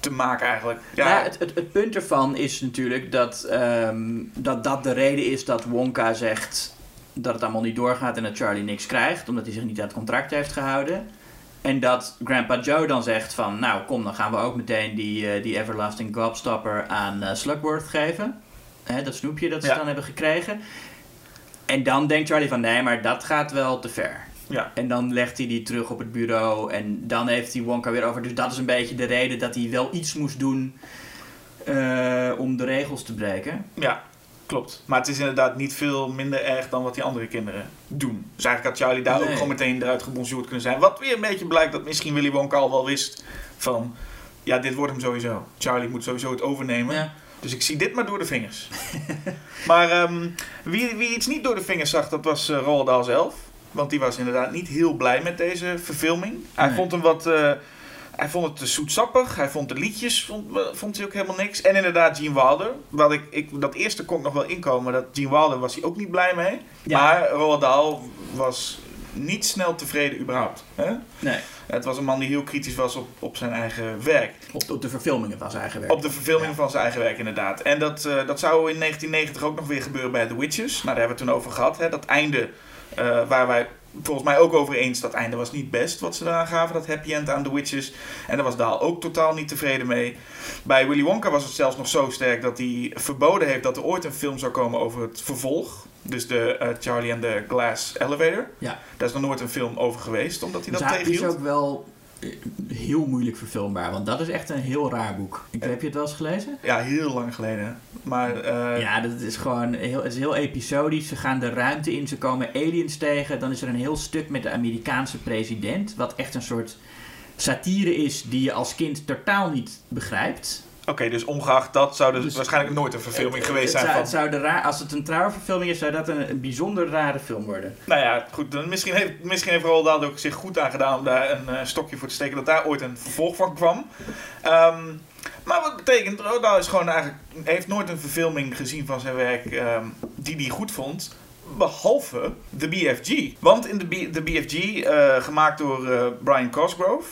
te maken eigenlijk. Ja, ja het, het, het punt ervan is natuurlijk dat, um, dat dat de reden is dat Wonka zegt... dat het allemaal niet doorgaat en dat Charlie niks krijgt. Omdat hij zich niet aan het contract heeft gehouden. En dat Grandpa Joe dan zegt van... nou, kom, dan gaan we ook meteen die, uh, die Everlasting Gobstopper aan uh, Slugworth geven. Hè, dat snoepje dat ze ja. dan hebben gekregen. En dan denkt Charlie van... nee, maar dat gaat wel te ver. Ja. En dan legt hij die terug op het bureau. En dan heeft hij Wonka weer over. Dus dat is een beetje de reden dat hij wel iets moest doen... Uh, om de regels te breken. Ja, klopt. Maar het is inderdaad niet veel minder erg dan wat die andere kinderen doen. Dus eigenlijk had Charlie daar nee. ook gewoon meteen eruit gebonjourd kunnen zijn. Wat weer een beetje blijkt dat misschien Willy Wonka al wel wist van... ja, dit wordt hem sowieso. Charlie moet sowieso het overnemen. Ja. Dus ik zie dit maar door de vingers. Maar um, wie, wie iets niet door de vingers zag, dat was uh, Roald Dahl zelf. Want die was inderdaad niet heel blij met deze verfilming. Hij nee. vond hem wat... Uh, Hij vond het te zoetsappig. Hij vond de liedjes vond, vond hij ook helemaal niks. En inderdaad Gene Wilder. Wat ik, ik, dat eerste kon ik nog wel inkomen. Dat Gene Wilder was hij ook niet blij mee. Ja. Maar Roald Dahl was niet snel tevreden überhaupt. Hè? Nee. Het was een man die heel kritisch was op, op zijn eigen werk. Op, op de verfilmingen van zijn eigen werk. Op de verfilmingen ja. van zijn eigen werk, inderdaad. En dat, uh, dat zou in negentien negentig ook nog weer gebeuren bij The Witches. Nou, daar hebben we het toen over gehad. Hè? Dat einde uh, waar wij... volgens mij ook over eens, dat einde was niet best wat ze eraan gaven, dat happy end aan The Witches. En daar was Dahl ook totaal niet tevreden mee. Bij Willy Wonka was het zelfs nog zo sterk dat hij verboden heeft dat er ooit een film zou komen over het vervolg. Dus de uh, Charlie and the Glass Elevator. Ja. Daar is nog nooit een film over geweest, omdat hij dat dus tegenhield. Dat is ook wel heel moeilijk verfilmbaar, want dat is echt een heel raar boek. Ik, heb je het wel eens gelezen? Ja, heel lang geleden. Maar, uh... ja, dat is gewoon heel, het is heel episodisch. Ze gaan de ruimte in, ze komen aliens tegen. Dan is er een heel stuk met de Amerikaanse president, wat echt een soort satire is die je als kind totaal niet begrijpt. Oké, okay, dus ongeacht dat zou dus, dus waarschijnlijk nooit een verfilming het, geweest het zijn. Zou, van... het zou de raar, als het een trouwverfilming is, zou dat een, een bijzonder rare film worden. Nou ja, goed. Dan misschien heeft, misschien heeft Roald Dahl ook zich goed aan gedaan om daar een uh, stokje voor te steken dat daar ooit een vervolg van kwam. Um, maar wat betekent, Roald Dahl is gewoon eigenlijk, heeft nooit een verfilming gezien van zijn werk um, die hij goed vond. Behalve de B F G. Want in de B F G, uh, gemaakt door uh, Brian Cosgrove...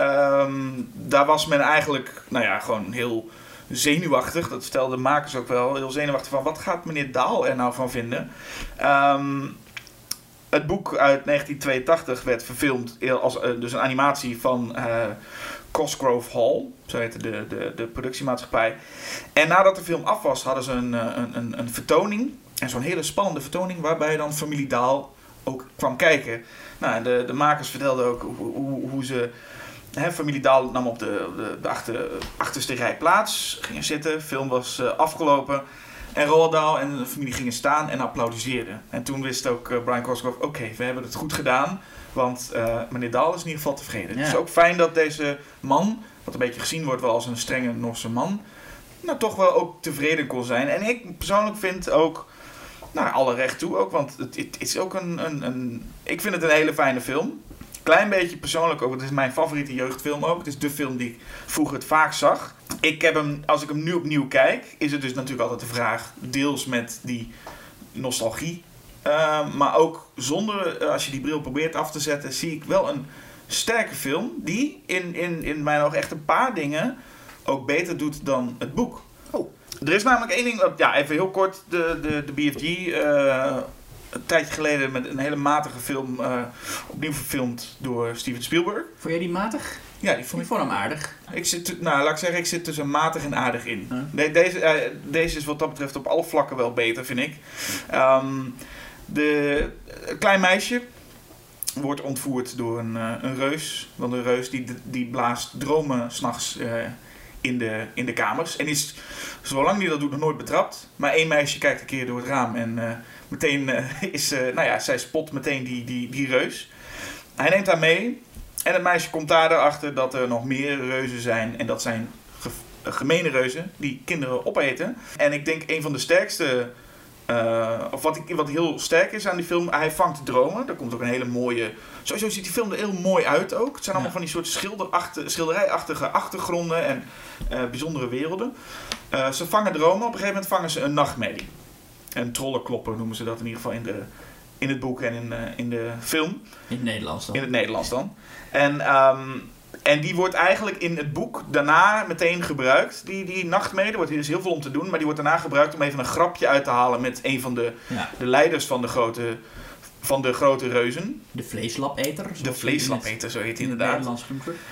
Um, daar was men eigenlijk, nou ja, gewoon heel zenuwachtig. Dat vertelden makers ook wel. Heel zenuwachtig van, wat gaat meneer Dahl er nou van vinden? Um, het boek uit negentien tweeëntachtig werd verfilmd als uh, dus een animatie van uh, Cosgrove Hall. Zo heette de, de, de productiemaatschappij. En nadat de film af was, hadden ze een, een, een, een vertoning. En zo'n hele spannende vertoning waarbij dan familie Dahl ook kwam kijken. Nou, de, de makers vertelden ook hoe, hoe, hoe ze... He, familie Dahl nam op de, de, de achter, achterste rij plaats, gingen zitten, film was uh, afgelopen. En Roald Dahl en de familie gingen staan en applaudisseerden. En toen wist ook uh, Brian Cosgrove, oké, okay, we hebben het goed gedaan, want uh, meneer Dahl is in ieder geval tevreden. Ja. Het is ook fijn dat deze man, wat een beetje gezien wordt wel als een strenge Norse man, nou toch wel ook tevreden kon zijn. En ik persoonlijk vind ook, nou alle recht toe ook, want het, het is ook een, een, een, ik vind het een hele fijne film. Klein beetje persoonlijk ook. Het is mijn favoriete jeugdfilm ook. Het is de film die ik vroeger het vaak zag. Ik heb hem, als ik hem nu opnieuw kijk, is het dus natuurlijk altijd de vraag, deels met die nostalgie. Uh, maar ook zonder, uh, als je die bril probeert af te zetten, zie ik wel een sterke film die in, in, in mijn ogen echt een paar dingen ook beter doet dan het boek. Oh. Er is namelijk één ding, ja, even heel kort, de, de, de B F G... Uh, een tijdje geleden met een hele matige film uh, opnieuw verfilmd door Steven Spielberg. Vond jij die matig? Ja, die vond ik vond hem aardig. Ik zit, nou, laat ik zeggen, ik zit tussen matig en aardig in. Huh? De, deze, uh, deze is wat dat betreft op alle vlakken wel beter, vind ik. Um, de een klein meisje wordt ontvoerd door een, uh, een reus. Want een reus die, die blaast dromen 's nachts uh, in, de, in de kamers. En is, zolang die dat doet, nog nooit betrapt. Maar één meisje kijkt een keer door het raam en... Uh, Meteen uh, is, uh, nou ja, zij spot meteen die, die, die reus. Hij neemt haar mee en het meisje komt daarachter dat er nog meer reuzen zijn. En dat zijn ge- gemene reuzen die kinderen opeten. En ik denk een van de sterkste, uh, of wat, ik, wat heel sterk is aan die film, hij vangt dromen. Daar komt ook een hele mooie, sowieso ziet die film er heel mooi uit ook. Het zijn allemaal ja. van die soort schilderachter, schilderijachtige achtergronden en uh, bijzondere werelden. Uh, ze vangen dromen, op een gegeven moment vangen ze een nachtmerrie. Een trollenklopper noemen ze dat in ieder geval in, de, in het boek en in, uh, in de film. In het Nederlands dan. In het Nederlands dan. En, um, en die wordt eigenlijk in het boek daarna meteen gebruikt. Die, die nachtmerrie, er wordt hier dus heel veel om te doen. Maar die wordt daarna gebruikt om even een grapje uit te halen met een van de, ja. de leiders van de grote van de grote reuzen. De vleeslapeter. De vleeslapeter, zo heet hij inderdaad.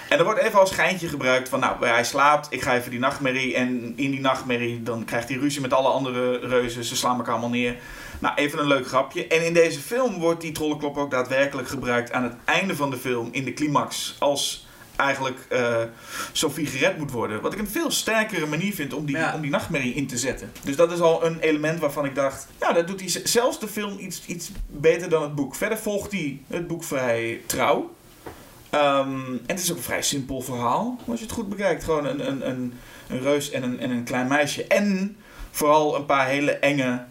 En er wordt even als geintje gebruikt van, nou, hij slaapt, ik ga even die nachtmerrie. En in die nachtmerrie, dan krijgt hij ruzie met alle andere reuzen. Ze slaan elkaar allemaal neer. Nou, even een leuk grapje. En in deze film wordt die trollenklok ook daadwerkelijk gebruikt aan het einde van de film, in de climax, als eigenlijk uh, Sophie gered moet worden. Wat ik een veel sterkere manier vind om die, ja. om die nachtmerrie in te zetten. Dus dat is al een element waarvan ik dacht, ja, dat doet hij zelfs de film iets, iets beter dan het boek. Verder volgt hij het boek vrij trouw. Um, en het is ook een vrij simpel verhaal, als je het goed bekijkt. Gewoon een, een, een, een reus en een, en een klein meisje. En vooral een paar hele enge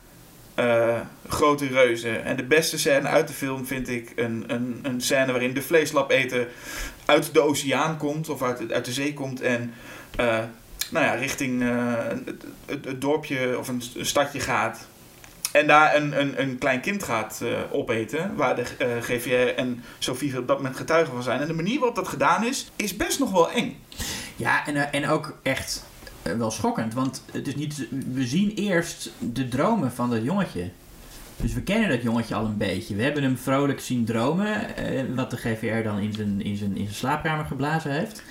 Uh, grote reuzen. En de beste scène uit de film vind ik een, een, een scène waarin de vleeslapeter uit de oceaan komt, of uit, uit de zee komt en uh, nou ja, richting uh, het, het, het dorpje of een, een stadje gaat. En daar een, een, een klein kind gaat uh, opeten, waar de uh, G V R en Sophie op dat moment getuigen van zijn. En de manier waarop dat gedaan is, is best nog wel eng. Ja, en, uh, en ook echt wel schokkend, want het is niet, we zien eerst de dromen van dat jongetje. Dus we kennen dat jongetje al een beetje. We hebben hem vrolijk zien dromen, eh, wat de G V R dan in zijn, in zijn, in zijn slaapkamer geblazen heeft.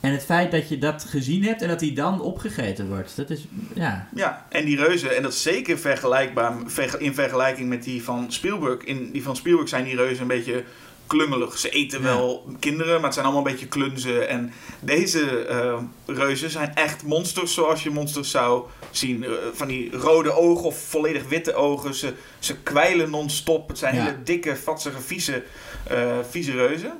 En het feit dat je dat gezien hebt en dat hij dan opgegeten wordt, dat is, ja. Ja, en die reuzen, en dat is zeker vergelijkbaar in vergelijking met die van Spielberg. In die van Spielberg zijn die reuzen een beetje klungelig. Ze eten ja. wel kinderen, maar het zijn allemaal een beetje klunzen. En deze uh, reuzen zijn echt monsters zoals je monsters zou zien. Uh, van die rode ogen of volledig witte ogen. Ze, ze kwijlen non-stop. Het zijn ja. hele dikke, vatsige, vieze, uh, vieze reuzen.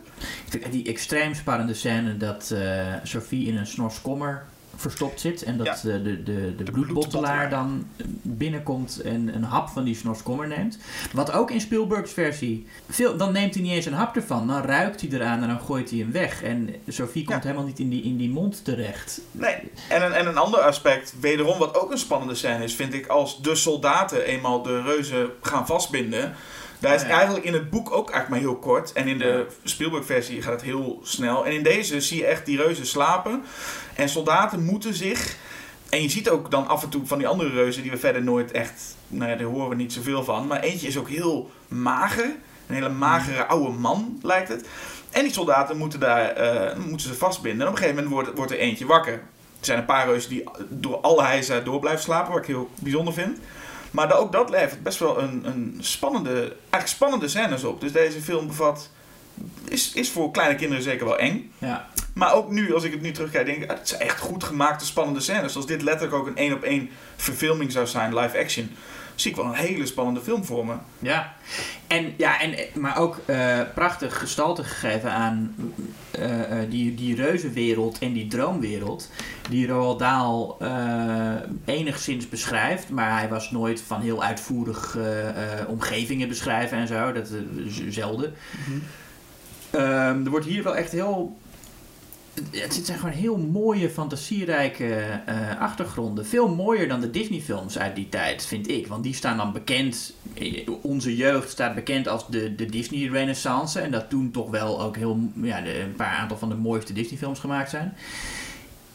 Die extreem spannende scène dat uh, Sophie in een snorskommer verstopt zit en dat ja. de, de, de, de bloedbottelaar dan binnenkomt en een hap van die snorskommer neemt. Wat ook in Spielbergs versie, veel, dan neemt hij niet eens een hap ervan, dan ruikt hij eraan en dan gooit hij hem weg. En Sophie komt ja. helemaal niet in die, in die mond terecht. Nee, en een, en een ander aspect, wederom wat ook een spannende scène is, vind ik, als de soldaten eenmaal de reuzen gaan vastbinden. Daar is eigenlijk in het boek ook eigenlijk maar heel kort. En in de Spielberg-versie gaat het heel snel. En in deze zie je echt die reuzen slapen. En soldaten moeten zich... En je ziet ook dan af en toe van die andere reuzen die we verder nooit echt... Nou ja, daar horen we niet zoveel van. Maar eentje is ook heel mager. Een hele magere oude man lijkt het. En die soldaten moeten, daar, uh, moeten ze vastbinden. En op een gegeven moment wordt, wordt er eentje wakker. Er zijn een paar reuzen die door alle hijza door blijven slapen. Wat ik heel bijzonder vind. Maar ook dat levert best wel een, een spannende, eigenlijk spannende scènes op. Dus deze film bevat, is, is voor kleine kinderen zeker wel eng. Ja. Maar ook nu, als ik het nu terugkijk, denk ik, het zijn echt goed gemaakte spannende scènes. Als dit letterlijk ook een één op één verfilming zou zijn, live action, zie ik wel een hele spannende film voor me. Ja, en, ja en, maar ook uh, prachtig gestalte gegeven aan uh, die, die reuzenwereld en die droomwereld. Die Roald Dahl uh, enigszins beschrijft, maar hij was nooit van heel uitvoerig uh, uh, omgevingen beschrijven en zo. Dat is zelden. Mm-hmm. um, er wordt hier wel echt heel... Het zijn gewoon heel mooie, fantasierijke uh, achtergronden. Veel mooier dan de Disney-films uit die tijd, vind ik. Want die staan dan bekend... Onze jeugd staat bekend als de, de Disney-renaissance. En dat toen toch wel ook heel, ja, de, een paar aantal van de mooiste Disney-films gemaakt zijn.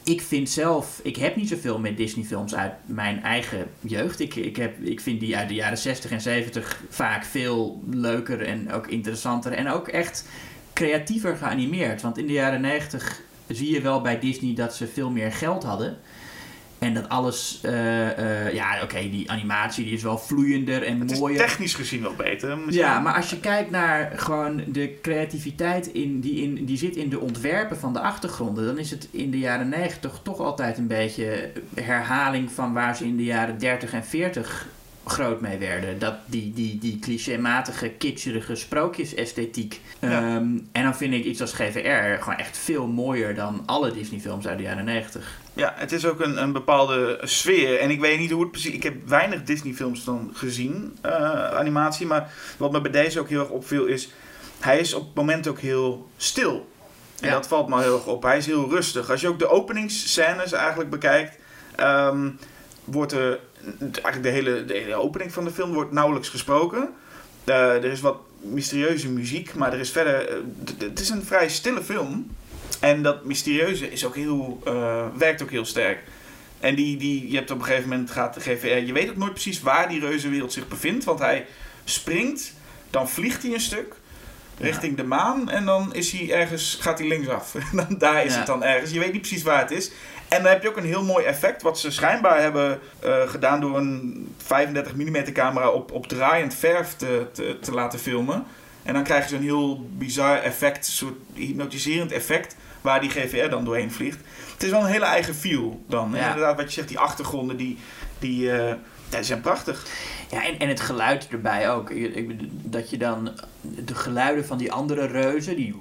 Ik vind zelf... Ik heb niet zoveel met Disney-films uit mijn eigen jeugd. Ik, ik, heb, ik vind die uit de jaren zestig en zeventig vaak veel leuker en ook interessanter. En ook echt creatiever geanimeerd. Want in de jaren negentig... zie je wel bij Disney dat ze veel meer geld hadden. En dat alles... Uh, uh, ja, oké, okay, die animatie die is wel vloeiender en het mooier. Het is technisch gezien wel beter. Misschien. Ja, maar als je kijkt naar gewoon de creativiteit in die, in, die zit in de ontwerpen van de achtergronden, dan is het in de jaren negentig toch altijd een beetje herhaling van waar ze in de jaren dertig en veertig groot mee werden. Dat die, die, die clichématige, kitscherige sprookjesesthetiek. Ja. Um, en dan vind ik iets als G V R gewoon echt veel mooier dan alle Disney-films uit de jaren negentig. Ja, het is ook een, een bepaalde sfeer. En ik weet niet hoe het precies... Ik heb weinig Disney-films dan gezien, uh, animatie. Maar wat me bij deze ook heel erg opviel is... Hij is op het moment ook heel stil. En ja. dat valt me heel erg op. Hij is heel rustig. Als je ook de openingsscènes eigenlijk bekijkt... Um, wordt er... Eigenlijk de hele, de hele opening van de film wordt nauwelijks gesproken. Uh, er is wat mysterieuze muziek, maar er is verder... Uh, d- d- het is een vrij stille film. En dat mysterieuze is ook heel, uh, werkt ook heel sterk. En die, die, je hebt op een gegeven moment gaat de G V R... Je weet ook nooit precies waar die reuzenwereld zich bevindt, want hij springt Dan vliegt hij een stuk richting ja. de maan. En dan is hij ergens, gaat hij linksaf. Daar is ja. het dan ergens. Je weet niet precies waar het is. En dan heb je ook een heel mooi effect. Wat ze schijnbaar hebben uh, gedaan door een vijfendertig millimeter camera op, op draaiend verf te, te, te laten filmen. En dan krijg je zo'n heel bizar effect. Een soort hypnotiserend effect. Waar die G V R dan doorheen vliegt. Het is wel een hele eigen feel dan. Ja. Inderdaad, wat je zegt, die achtergronden die... die uh, die zijn prachtig. Ja, en, en het geluid erbij ook. Dat je dan de geluiden van die andere reuzen, die...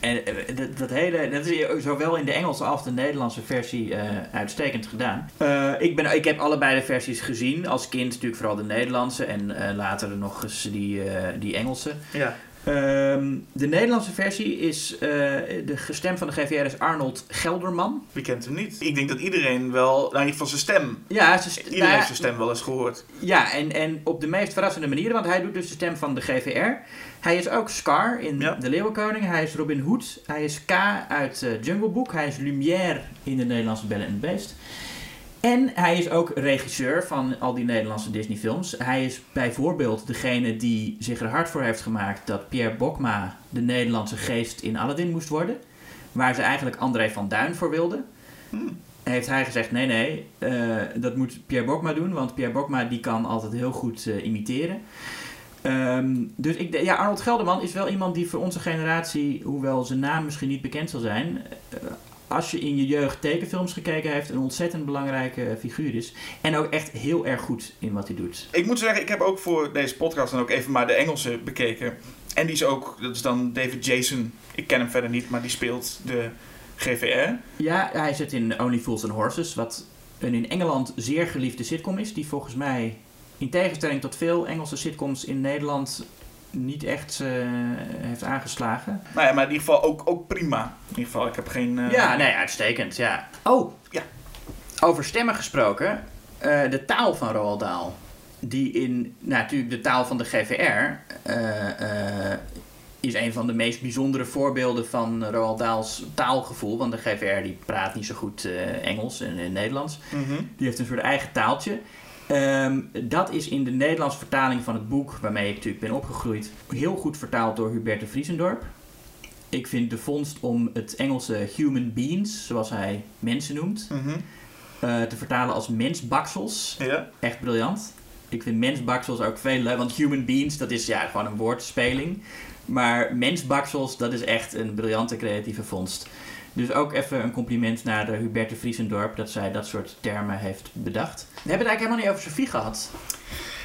En dat, dat hele... Dat is zowel in de Engelse als de Nederlandse versie uh, uitstekend gedaan. Uh, ik, ben, ik heb allebei de versies gezien. Als kind natuurlijk vooral de Nederlandse en uh, later nog eens die, uh, die Engelse. Ja. Um, de Nederlandse versie is... Uh, de stem van de G V R is Arnold Gelderman. Wie kent hem niet? Ik denk dat iedereen wel... Nou, in ieder geval zijn stem. Ja, st- iedereen nou, heeft zijn stem wel eens gehoord. Ja, en, en op de meest verrassende manier. Want hij doet dus de stem van de G V R. Hij is ook Scar in ja. De Leeuwenkoning. Hij is Robin Hood. Hij is K uit uh, Jungle Book. Hij is Lumière in de Nederlandse Belle en Beest. En hij is ook regisseur van al die Nederlandse Disney-films. Hij is bijvoorbeeld degene die zich er hard voor heeft gemaakt dat Pierre Bokma de Nederlandse geest in Aladdin moest worden. Waar ze eigenlijk André van Duin voor wilden. Hmm. Heeft hij gezegd, nee, nee, uh, dat moet Pierre Bokma doen. Want Pierre Bokma die kan altijd heel goed uh, imiteren. Um, dus ik, ja, Arnold Gelderman is wel iemand die voor onze generatie, hoewel zijn naam misschien niet bekend zal zijn... Uh, als je in je jeugd tekenfilms gekeken heeft, een ontzettend belangrijke figuur is. En ook echt heel erg goed in wat hij doet. Ik moet zeggen, ik heb ook voor deze podcast dan ook even maar de Engelse bekeken. En die is ook, dat is dan David Jason. Ik ken hem verder niet, maar die speelt de G V R. Ja, hij zit in Only Fools and Horses. Wat een in Engeland zeer geliefde sitcom is. Die volgens mij, in tegenstelling tot veel Engelse sitcoms in Nederland... niet echt uh, heeft aangeslagen. Nou ja, maar in ieder geval ook, ook prima. In ieder geval, ik heb geen... Uh... Ja, nee, uitstekend, ja. Oh, ja. Over stemmen gesproken. Uh, de taal van Roald Dahl. Die in, nou, natuurlijk de taal van de G V R... Uh, uh, is een van de meest bijzondere voorbeelden van Roald Dahls taalgevoel. Want de G V R die praat niet zo goed uh, Engels en, en Nederlands. Mm-hmm. Die heeft een soort eigen taaltje... Um, dat is in de Nederlandse vertaling van het boek... waarmee ik natuurlijk ben opgegroeid... heel goed vertaald door Huberte Vriesendorp. Ik vind de vondst om het Engelse human beings... zoals hij mensen noemt... Mm-hmm. Uh, te vertalen als mensbaksels. Ja. Echt briljant. Ik vind mensbaksels ook veel leuk... want human beings, dat is ja, gewoon een woordspeling. Maar mensbaksels, dat is echt een briljante creatieve vondst. Dus ook even een compliment naar de Huberte Vriesendorp... dat zij dat soort termen heeft bedacht. We hebben het eigenlijk helemaal niet over Sophie gehad.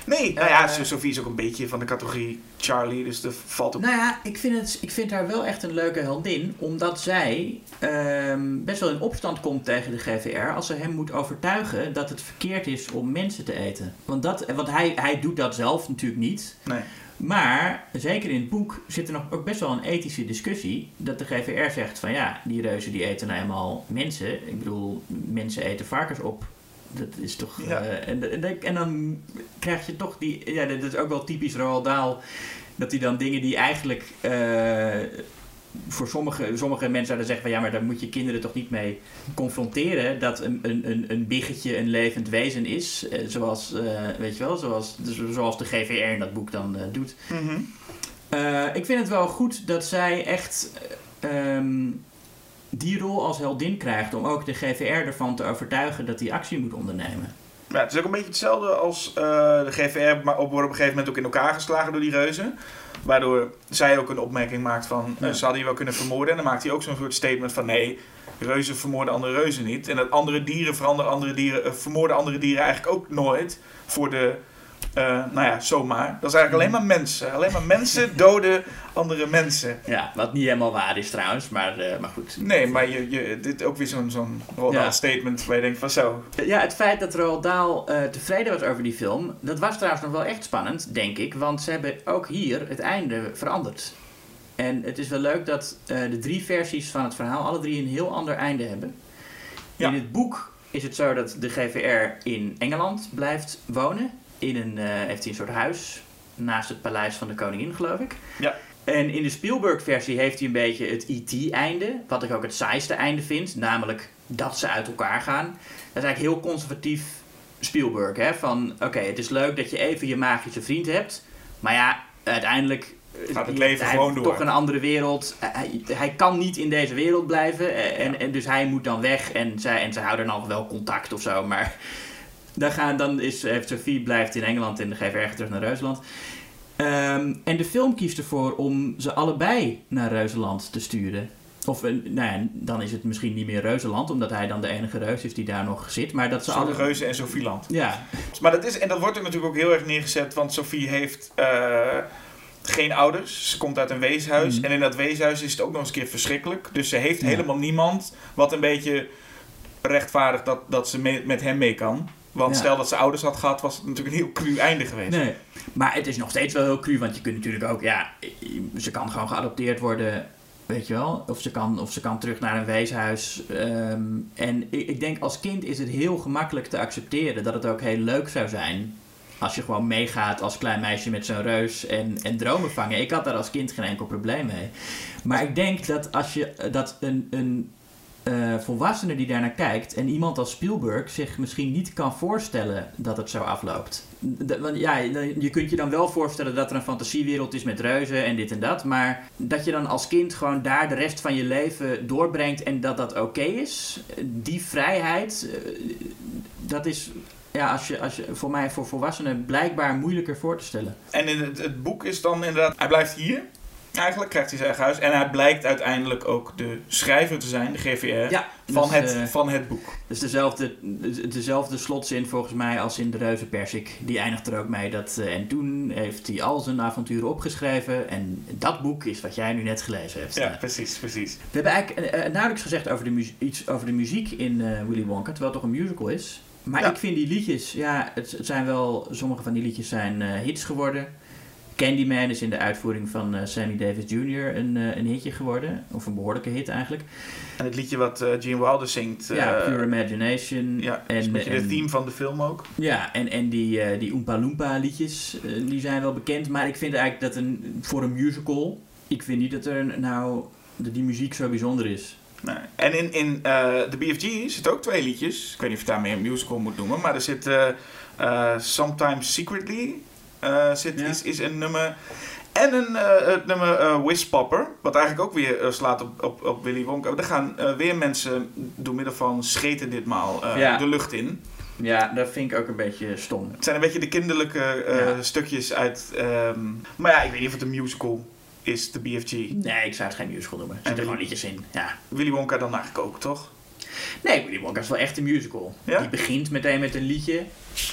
Nee, nou ja, uh, Sophie is ook een beetje van de categorie Charlie, dus dat valt op. Nou ja, ik vind, het, ik vind haar wel echt een leuke heldin... omdat zij um, best wel in opstand komt tegen de G V R... als ze hem moet overtuigen dat het verkeerd is om mensen te eten. Want, dat, want hij, hij doet dat zelf natuurlijk niet... Nee. Maar, zeker in het boek, zit er nog ook best wel een ethische discussie... dat de G V R zegt van ja, die reuzen die eten nou eenmaal mensen. Ik bedoel, mensen eten varkens op. Dat is toch... Ja. Uh, en, en dan krijg je toch die... Ja, dat is ook wel typisch Roald Dahl... dat hij dan dingen die eigenlijk... Uh, voor sommige, sommige mensen zouden zeggen van ja, maar daar moet je kinderen toch niet mee confronteren dat een, een, een biggetje een levend wezen is, zoals uh, weet je wel, zoals, zoals de G V R in dat boek dan uh, doet. Mm-hmm. Uh, ik vind het wel goed dat zij echt uh, um, die rol als heldin krijgt om ook de G V R ervan te overtuigen dat die actie moet ondernemen. Ja, het is ook een beetje hetzelfde als uh, de G V R, maar op, wordt op een gegeven moment ook in elkaar geslagen door die reuzen. Waardoor zij ook een opmerking maakt van... Ja. Uh, ze hadden je wel kunnen vermoorden. En dan maakt hij ook zo'n soort statement van... nee, reuzen vermoorden andere reuzen niet. En dat andere dieren veranderen andere dieren... Uh, vermoorden andere dieren eigenlijk ook nooit. Voor de... Uh, nou ja, zomaar. Dat is eigenlijk alleen maar mensen. Alleen maar mensen doden andere mensen. Ja, wat niet helemaal waar is trouwens. Maar, uh, maar goed. Nee, maar je, je, dit is ook weer zo'n, zo'n Roald Dahl ja. statement waar je denkt van zo. Ja, het feit dat Roald Dahl uh, tevreden was over die film... dat was trouwens nog wel echt spannend, denk ik. Want ze hebben ook hier het einde veranderd. En het is wel leuk dat uh, de drie versies van het verhaal... alle drie een heel ander einde hebben. Ja. In het boek is het zo dat de G V R in Engeland blijft wonen... In een, uh, heeft hij een soort huis naast het paleis van de koningin, geloof ik. Ja. En in de Spielberg-versie heeft hij een beetje het E T-einde. Wat ik ook het saaiste einde vind. Namelijk dat ze uit elkaar gaan. Dat is eigenlijk heel conservatief Spielberg. Hè? Van, oké, okay, het is leuk dat je even je magische vriend hebt. Maar ja, uiteindelijk gaat het leven hij, gewoon door. Toch een andere wereld. Hij, hij kan niet in deze wereld blijven. En, ja. en dus hij moet dan weg. En zij, en zij houden dan wel contact of zo. Maar dan, gaan, dan is Sophie blijft in Engeland en geeft ergens terug naar Reuseland. Um, en de film kiest ervoor om ze allebei naar Reuseland te sturen. Of nou ja, dan is het misschien niet meer Reuzenland, omdat hij dan de enige reus is die daar nog zit. Maar dat ze alle Reuzen en Sophieland. Ja. Maar dat is, en dat wordt er natuurlijk ook heel erg neergezet, want Sophie heeft uh, geen ouders. Ze komt uit een weeshuis. Mm. En in dat weeshuis is het ook nog eens een keer verschrikkelijk. Dus ze heeft ja. helemaal niemand wat een beetje rechtvaardigt dat, dat ze mee, met hem mee kan. Want ja. stel dat ze ouders had gehad, was het natuurlijk een heel cru einde geweest. Nee. Maar het is nog steeds wel heel cru, want je kunt natuurlijk ook, ja, ze kan gewoon geadopteerd worden. Weet je wel, of ze kan, of ze kan terug naar een weeshuis. Um, en ik, ik denk als kind is het heel gemakkelijk te accepteren dat het ook heel leuk zou zijn als je gewoon meegaat als klein meisje met zo'n reus en, en dromen vangen. Ik had daar als kind geen enkel probleem mee. Maar ik denk dat als je dat een, een uh, volwassene die daarnaar kijkt en iemand als Spielberg zich misschien niet kan voorstellen dat het zo afloopt. De, want ja, je kunt je dan wel voorstellen dat er een fantasiewereld is met reuzen en dit en dat. Maar dat je dan als kind gewoon daar de rest van je leven doorbrengt en dat dat oké okay is. Die vrijheid, dat is ja, als je, als je, voor mij voor volwassenen blijkbaar moeilijker voor te stellen. En in het, het boek is dan inderdaad, hij blijft hier. Eigenlijk krijgt hij zijn eigen huis. En hij blijkt uiteindelijk ook de schrijver te zijn, de G V R, ja, van, dus, het, uh, van het boek. Dus dezelfde, dezelfde slotzin volgens mij als in De Reuzenpersik. Die eindigt er ook mee. Dat, uh, en toen heeft hij al zijn avonturen opgeschreven. En dat boek is wat jij nu net gelezen hebt. Ja, uh, precies, precies. We hebben eigenlijk uh, nauwelijks gezegd over de muzie- iets over de muziek in uh, Willy Wonka. Terwijl het toch een musical is. Maar ja. ik vind die liedjes, ja, het, het zijn wel, sommige van die liedjes zijn uh, hits geworden. Candyman is in de uitvoering van uh, Sammy Davis junior een, uh, een hitje geworden. Of een behoorlijke hit eigenlijk. En het liedje wat uh, Gene Wilder zingt. Uh, ja, Pure Imagination. Ja, en, dus en, het theme van de film ook. Ja, en, en die, uh, die Oompa Loompa liedjes, uh, die zijn wel bekend. Maar ik vind eigenlijk dat een, voor een musical, ik vind niet dat, er, nou, dat die muziek zo bijzonder is. Nou, en in, in uh, de B F G zitten ook twee liedjes. Ik weet niet of je daarmee een musical moet noemen. Maar er zit uh, uh, Sometimes Secretly... Uh, zit, ja. is, is een nummer. En een, uh, het nummer uh, Whispopper. Wat eigenlijk ook weer uh, slaat op, op, op Willy Wonka. Er gaan uh, weer mensen door middel van scheten ditmaal uh, ja. de lucht in. Ja, dat vind ik ook een beetje stom. Het zijn een beetje de kinderlijke uh, ja. stukjes uit. Um, maar ja, ik weet niet of het een musical is, de B F G. Nee, ik zou het geen musical noemen. Er zitten gewoon liedjes in. Ja. Willy Wonka dan eigenlijk ook, toch? Nee, Willy Wonka is wel echt een musical. Ja? Die begint meteen met een liedje.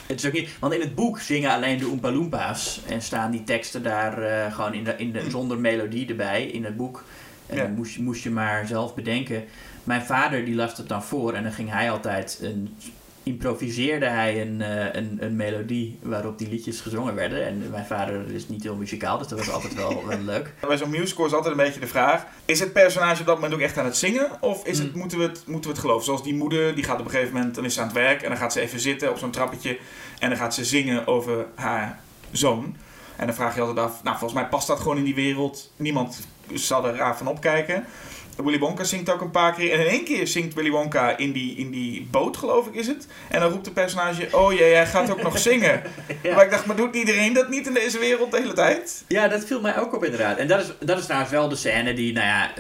Het is ook niet, want in het boek zingen alleen de Oompa Loompa's. En staan die teksten daar uh, gewoon in de, in de, zonder melodie erbij in het boek. En ja. dan moest, moest je maar zelf bedenken. Mijn vader die las het dan voor. En dan ging hij altijd... Een, improviseerde hij een, uh, een, een melodie waarop die liedjes gezongen werden. En mijn vader is niet heel muzikaal, dus dat was altijd wel, wel leuk. Bij zo'n musical is altijd een beetje de vraag... is het personage op dat moment ook echt aan het zingen? Of is mm. het, moeten, we het, moeten we het geloven? Zoals die moeder, die gaat op een gegeven moment... dan is ze aan het werk en dan gaat ze even zitten op zo'n trappetje... en dan gaat ze zingen over haar zoon. En dan vraag je altijd af... nou, volgens mij past dat gewoon in die wereld. Niemand zal er raar van opkijken... Willy Wonka zingt ook een paar keer. En in één keer zingt Willy Wonka in die, in die boot, geloof ik, is het. En dan roept de personage... oh jee, hij gaat ook nog zingen. Ja. Maar ik dacht, maar doet iedereen dat niet in deze wereld de hele tijd? Ja, dat viel mij ook op inderdaad. En dat is, dat is trouwens wel de scène die, nou ja...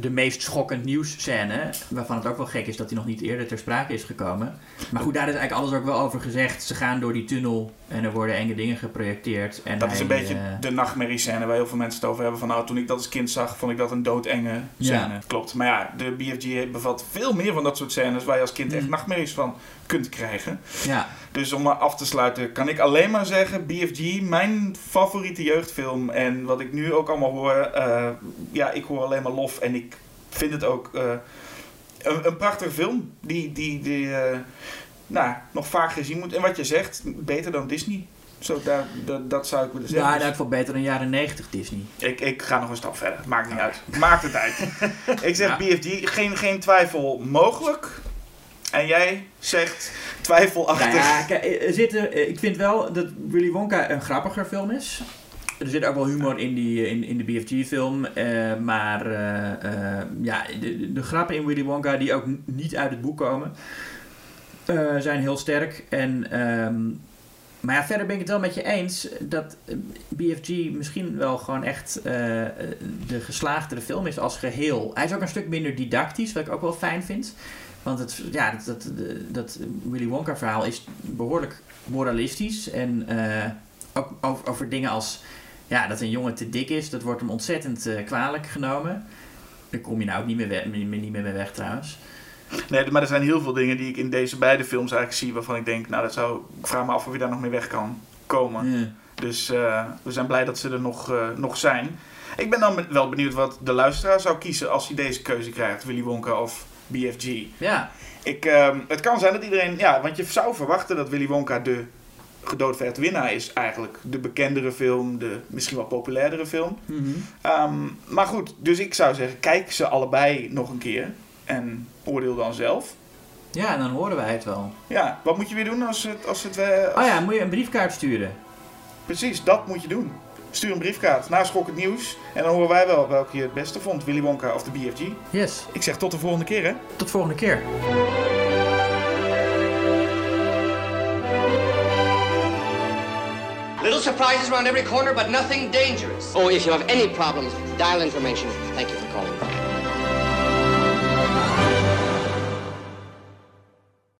de meest schokkend nieuws scène... waarvan het ook wel gek is dat die nog niet eerder ter sprake is gekomen. Maar goed, daar is eigenlijk alles ook wel over gezegd. Ze gaan door die tunnel en er worden enge dingen geprojecteerd. En dat hij, is een beetje uh... de nachtmerrie scène waar heel veel mensen het over hebben. Van nou, toen ik dat als kind zag, vond ik dat een doodenge... Ja. Klopt, maar ja, de B F G bevat veel meer van dat soort scènes waar je als kind echt mm. nachtmerries van kunt krijgen. Ja. Dus om maar af te sluiten, kan ik alleen maar zeggen, B F G, mijn favoriete jeugdfilm. En wat ik nu ook allemaal hoor, uh, ja, ik hoor alleen maar lof en ik vind het ook uh, een, een prachtige film die, die, die uh, nou, nog vaak gezien moet. En wat je zegt, beter dan Disney. Zo, daar, dat, dat zou ik willen zeggen. Ja, in elk geval beter dan jaren negentig Disney. Ik, ik ga nog een stap verder. Maakt niet uit. Maakt het uit. Ik zeg ja. B F G, geen, geen twijfel mogelijk. En jij zegt twijfelachtig. Nou ja, er zit er, ik vind wel dat Willy Wonka een grappiger film is. Er zit ook wel humor in, die, in, in de B F G-film. Uh, maar uh, uh, ja, de, de grappen in Willy Wonka die ook niet uit het boek komen... Uh, zijn heel sterk en... Um, Maar ja, verder ben ik het wel met je eens dat B F G misschien wel gewoon echt uh, de geslaagdere film is als geheel. Hij is ook een stuk minder didactisch, wat ik ook wel fijn vind. Want het, ja, dat, dat, dat Willy Wonka verhaal is behoorlijk moralistisch. En uh, ook over, over dingen als ja, dat een jongen te dik is, dat wordt hem ontzettend uh, kwalijk genomen. Daar kom je nou ook niet meer weg, niet meer mee weg trouwens. Nee, maar er zijn heel veel dingen die ik in deze beide films eigenlijk zie waarvan ik denk, nou dat zou, ik vraag me af of je daar nog mee weg kan komen. Yeah. Dus uh, we zijn blij dat ze er nog, uh, nog zijn. Ik ben dan wel benieuwd wat de luisteraar zou kiezen als hij deze keuze krijgt, Willy Wonka of B F G. Ja. Ik, uh, het kan zijn dat iedereen, ja, want je zou verwachten dat Willy Wonka de gedoodverd winnaar is eigenlijk. De bekendere film, de misschien wel populairdere film. Mm-hmm. Um, maar goed, dus ik zou zeggen, kijk ze allebei nog een keer. En oordeel dan zelf. Ja, en dan horen wij het wel. Ja, wat moet je weer doen als het... Als het als... Oh ja, moet je een briefkaart sturen. Precies, dat moet je doen. Stuur een briefkaart naar Schokkend Nieuws. En dan horen wij wel welke je het beste vond. Willy Wonka of de B F G. Yes. Ik zeg tot de volgende keer, hè. Tot de volgende keer. Little surprises around every corner, but nothing dangerous. Oh, if you have any problems, dial information. Thank you for calling.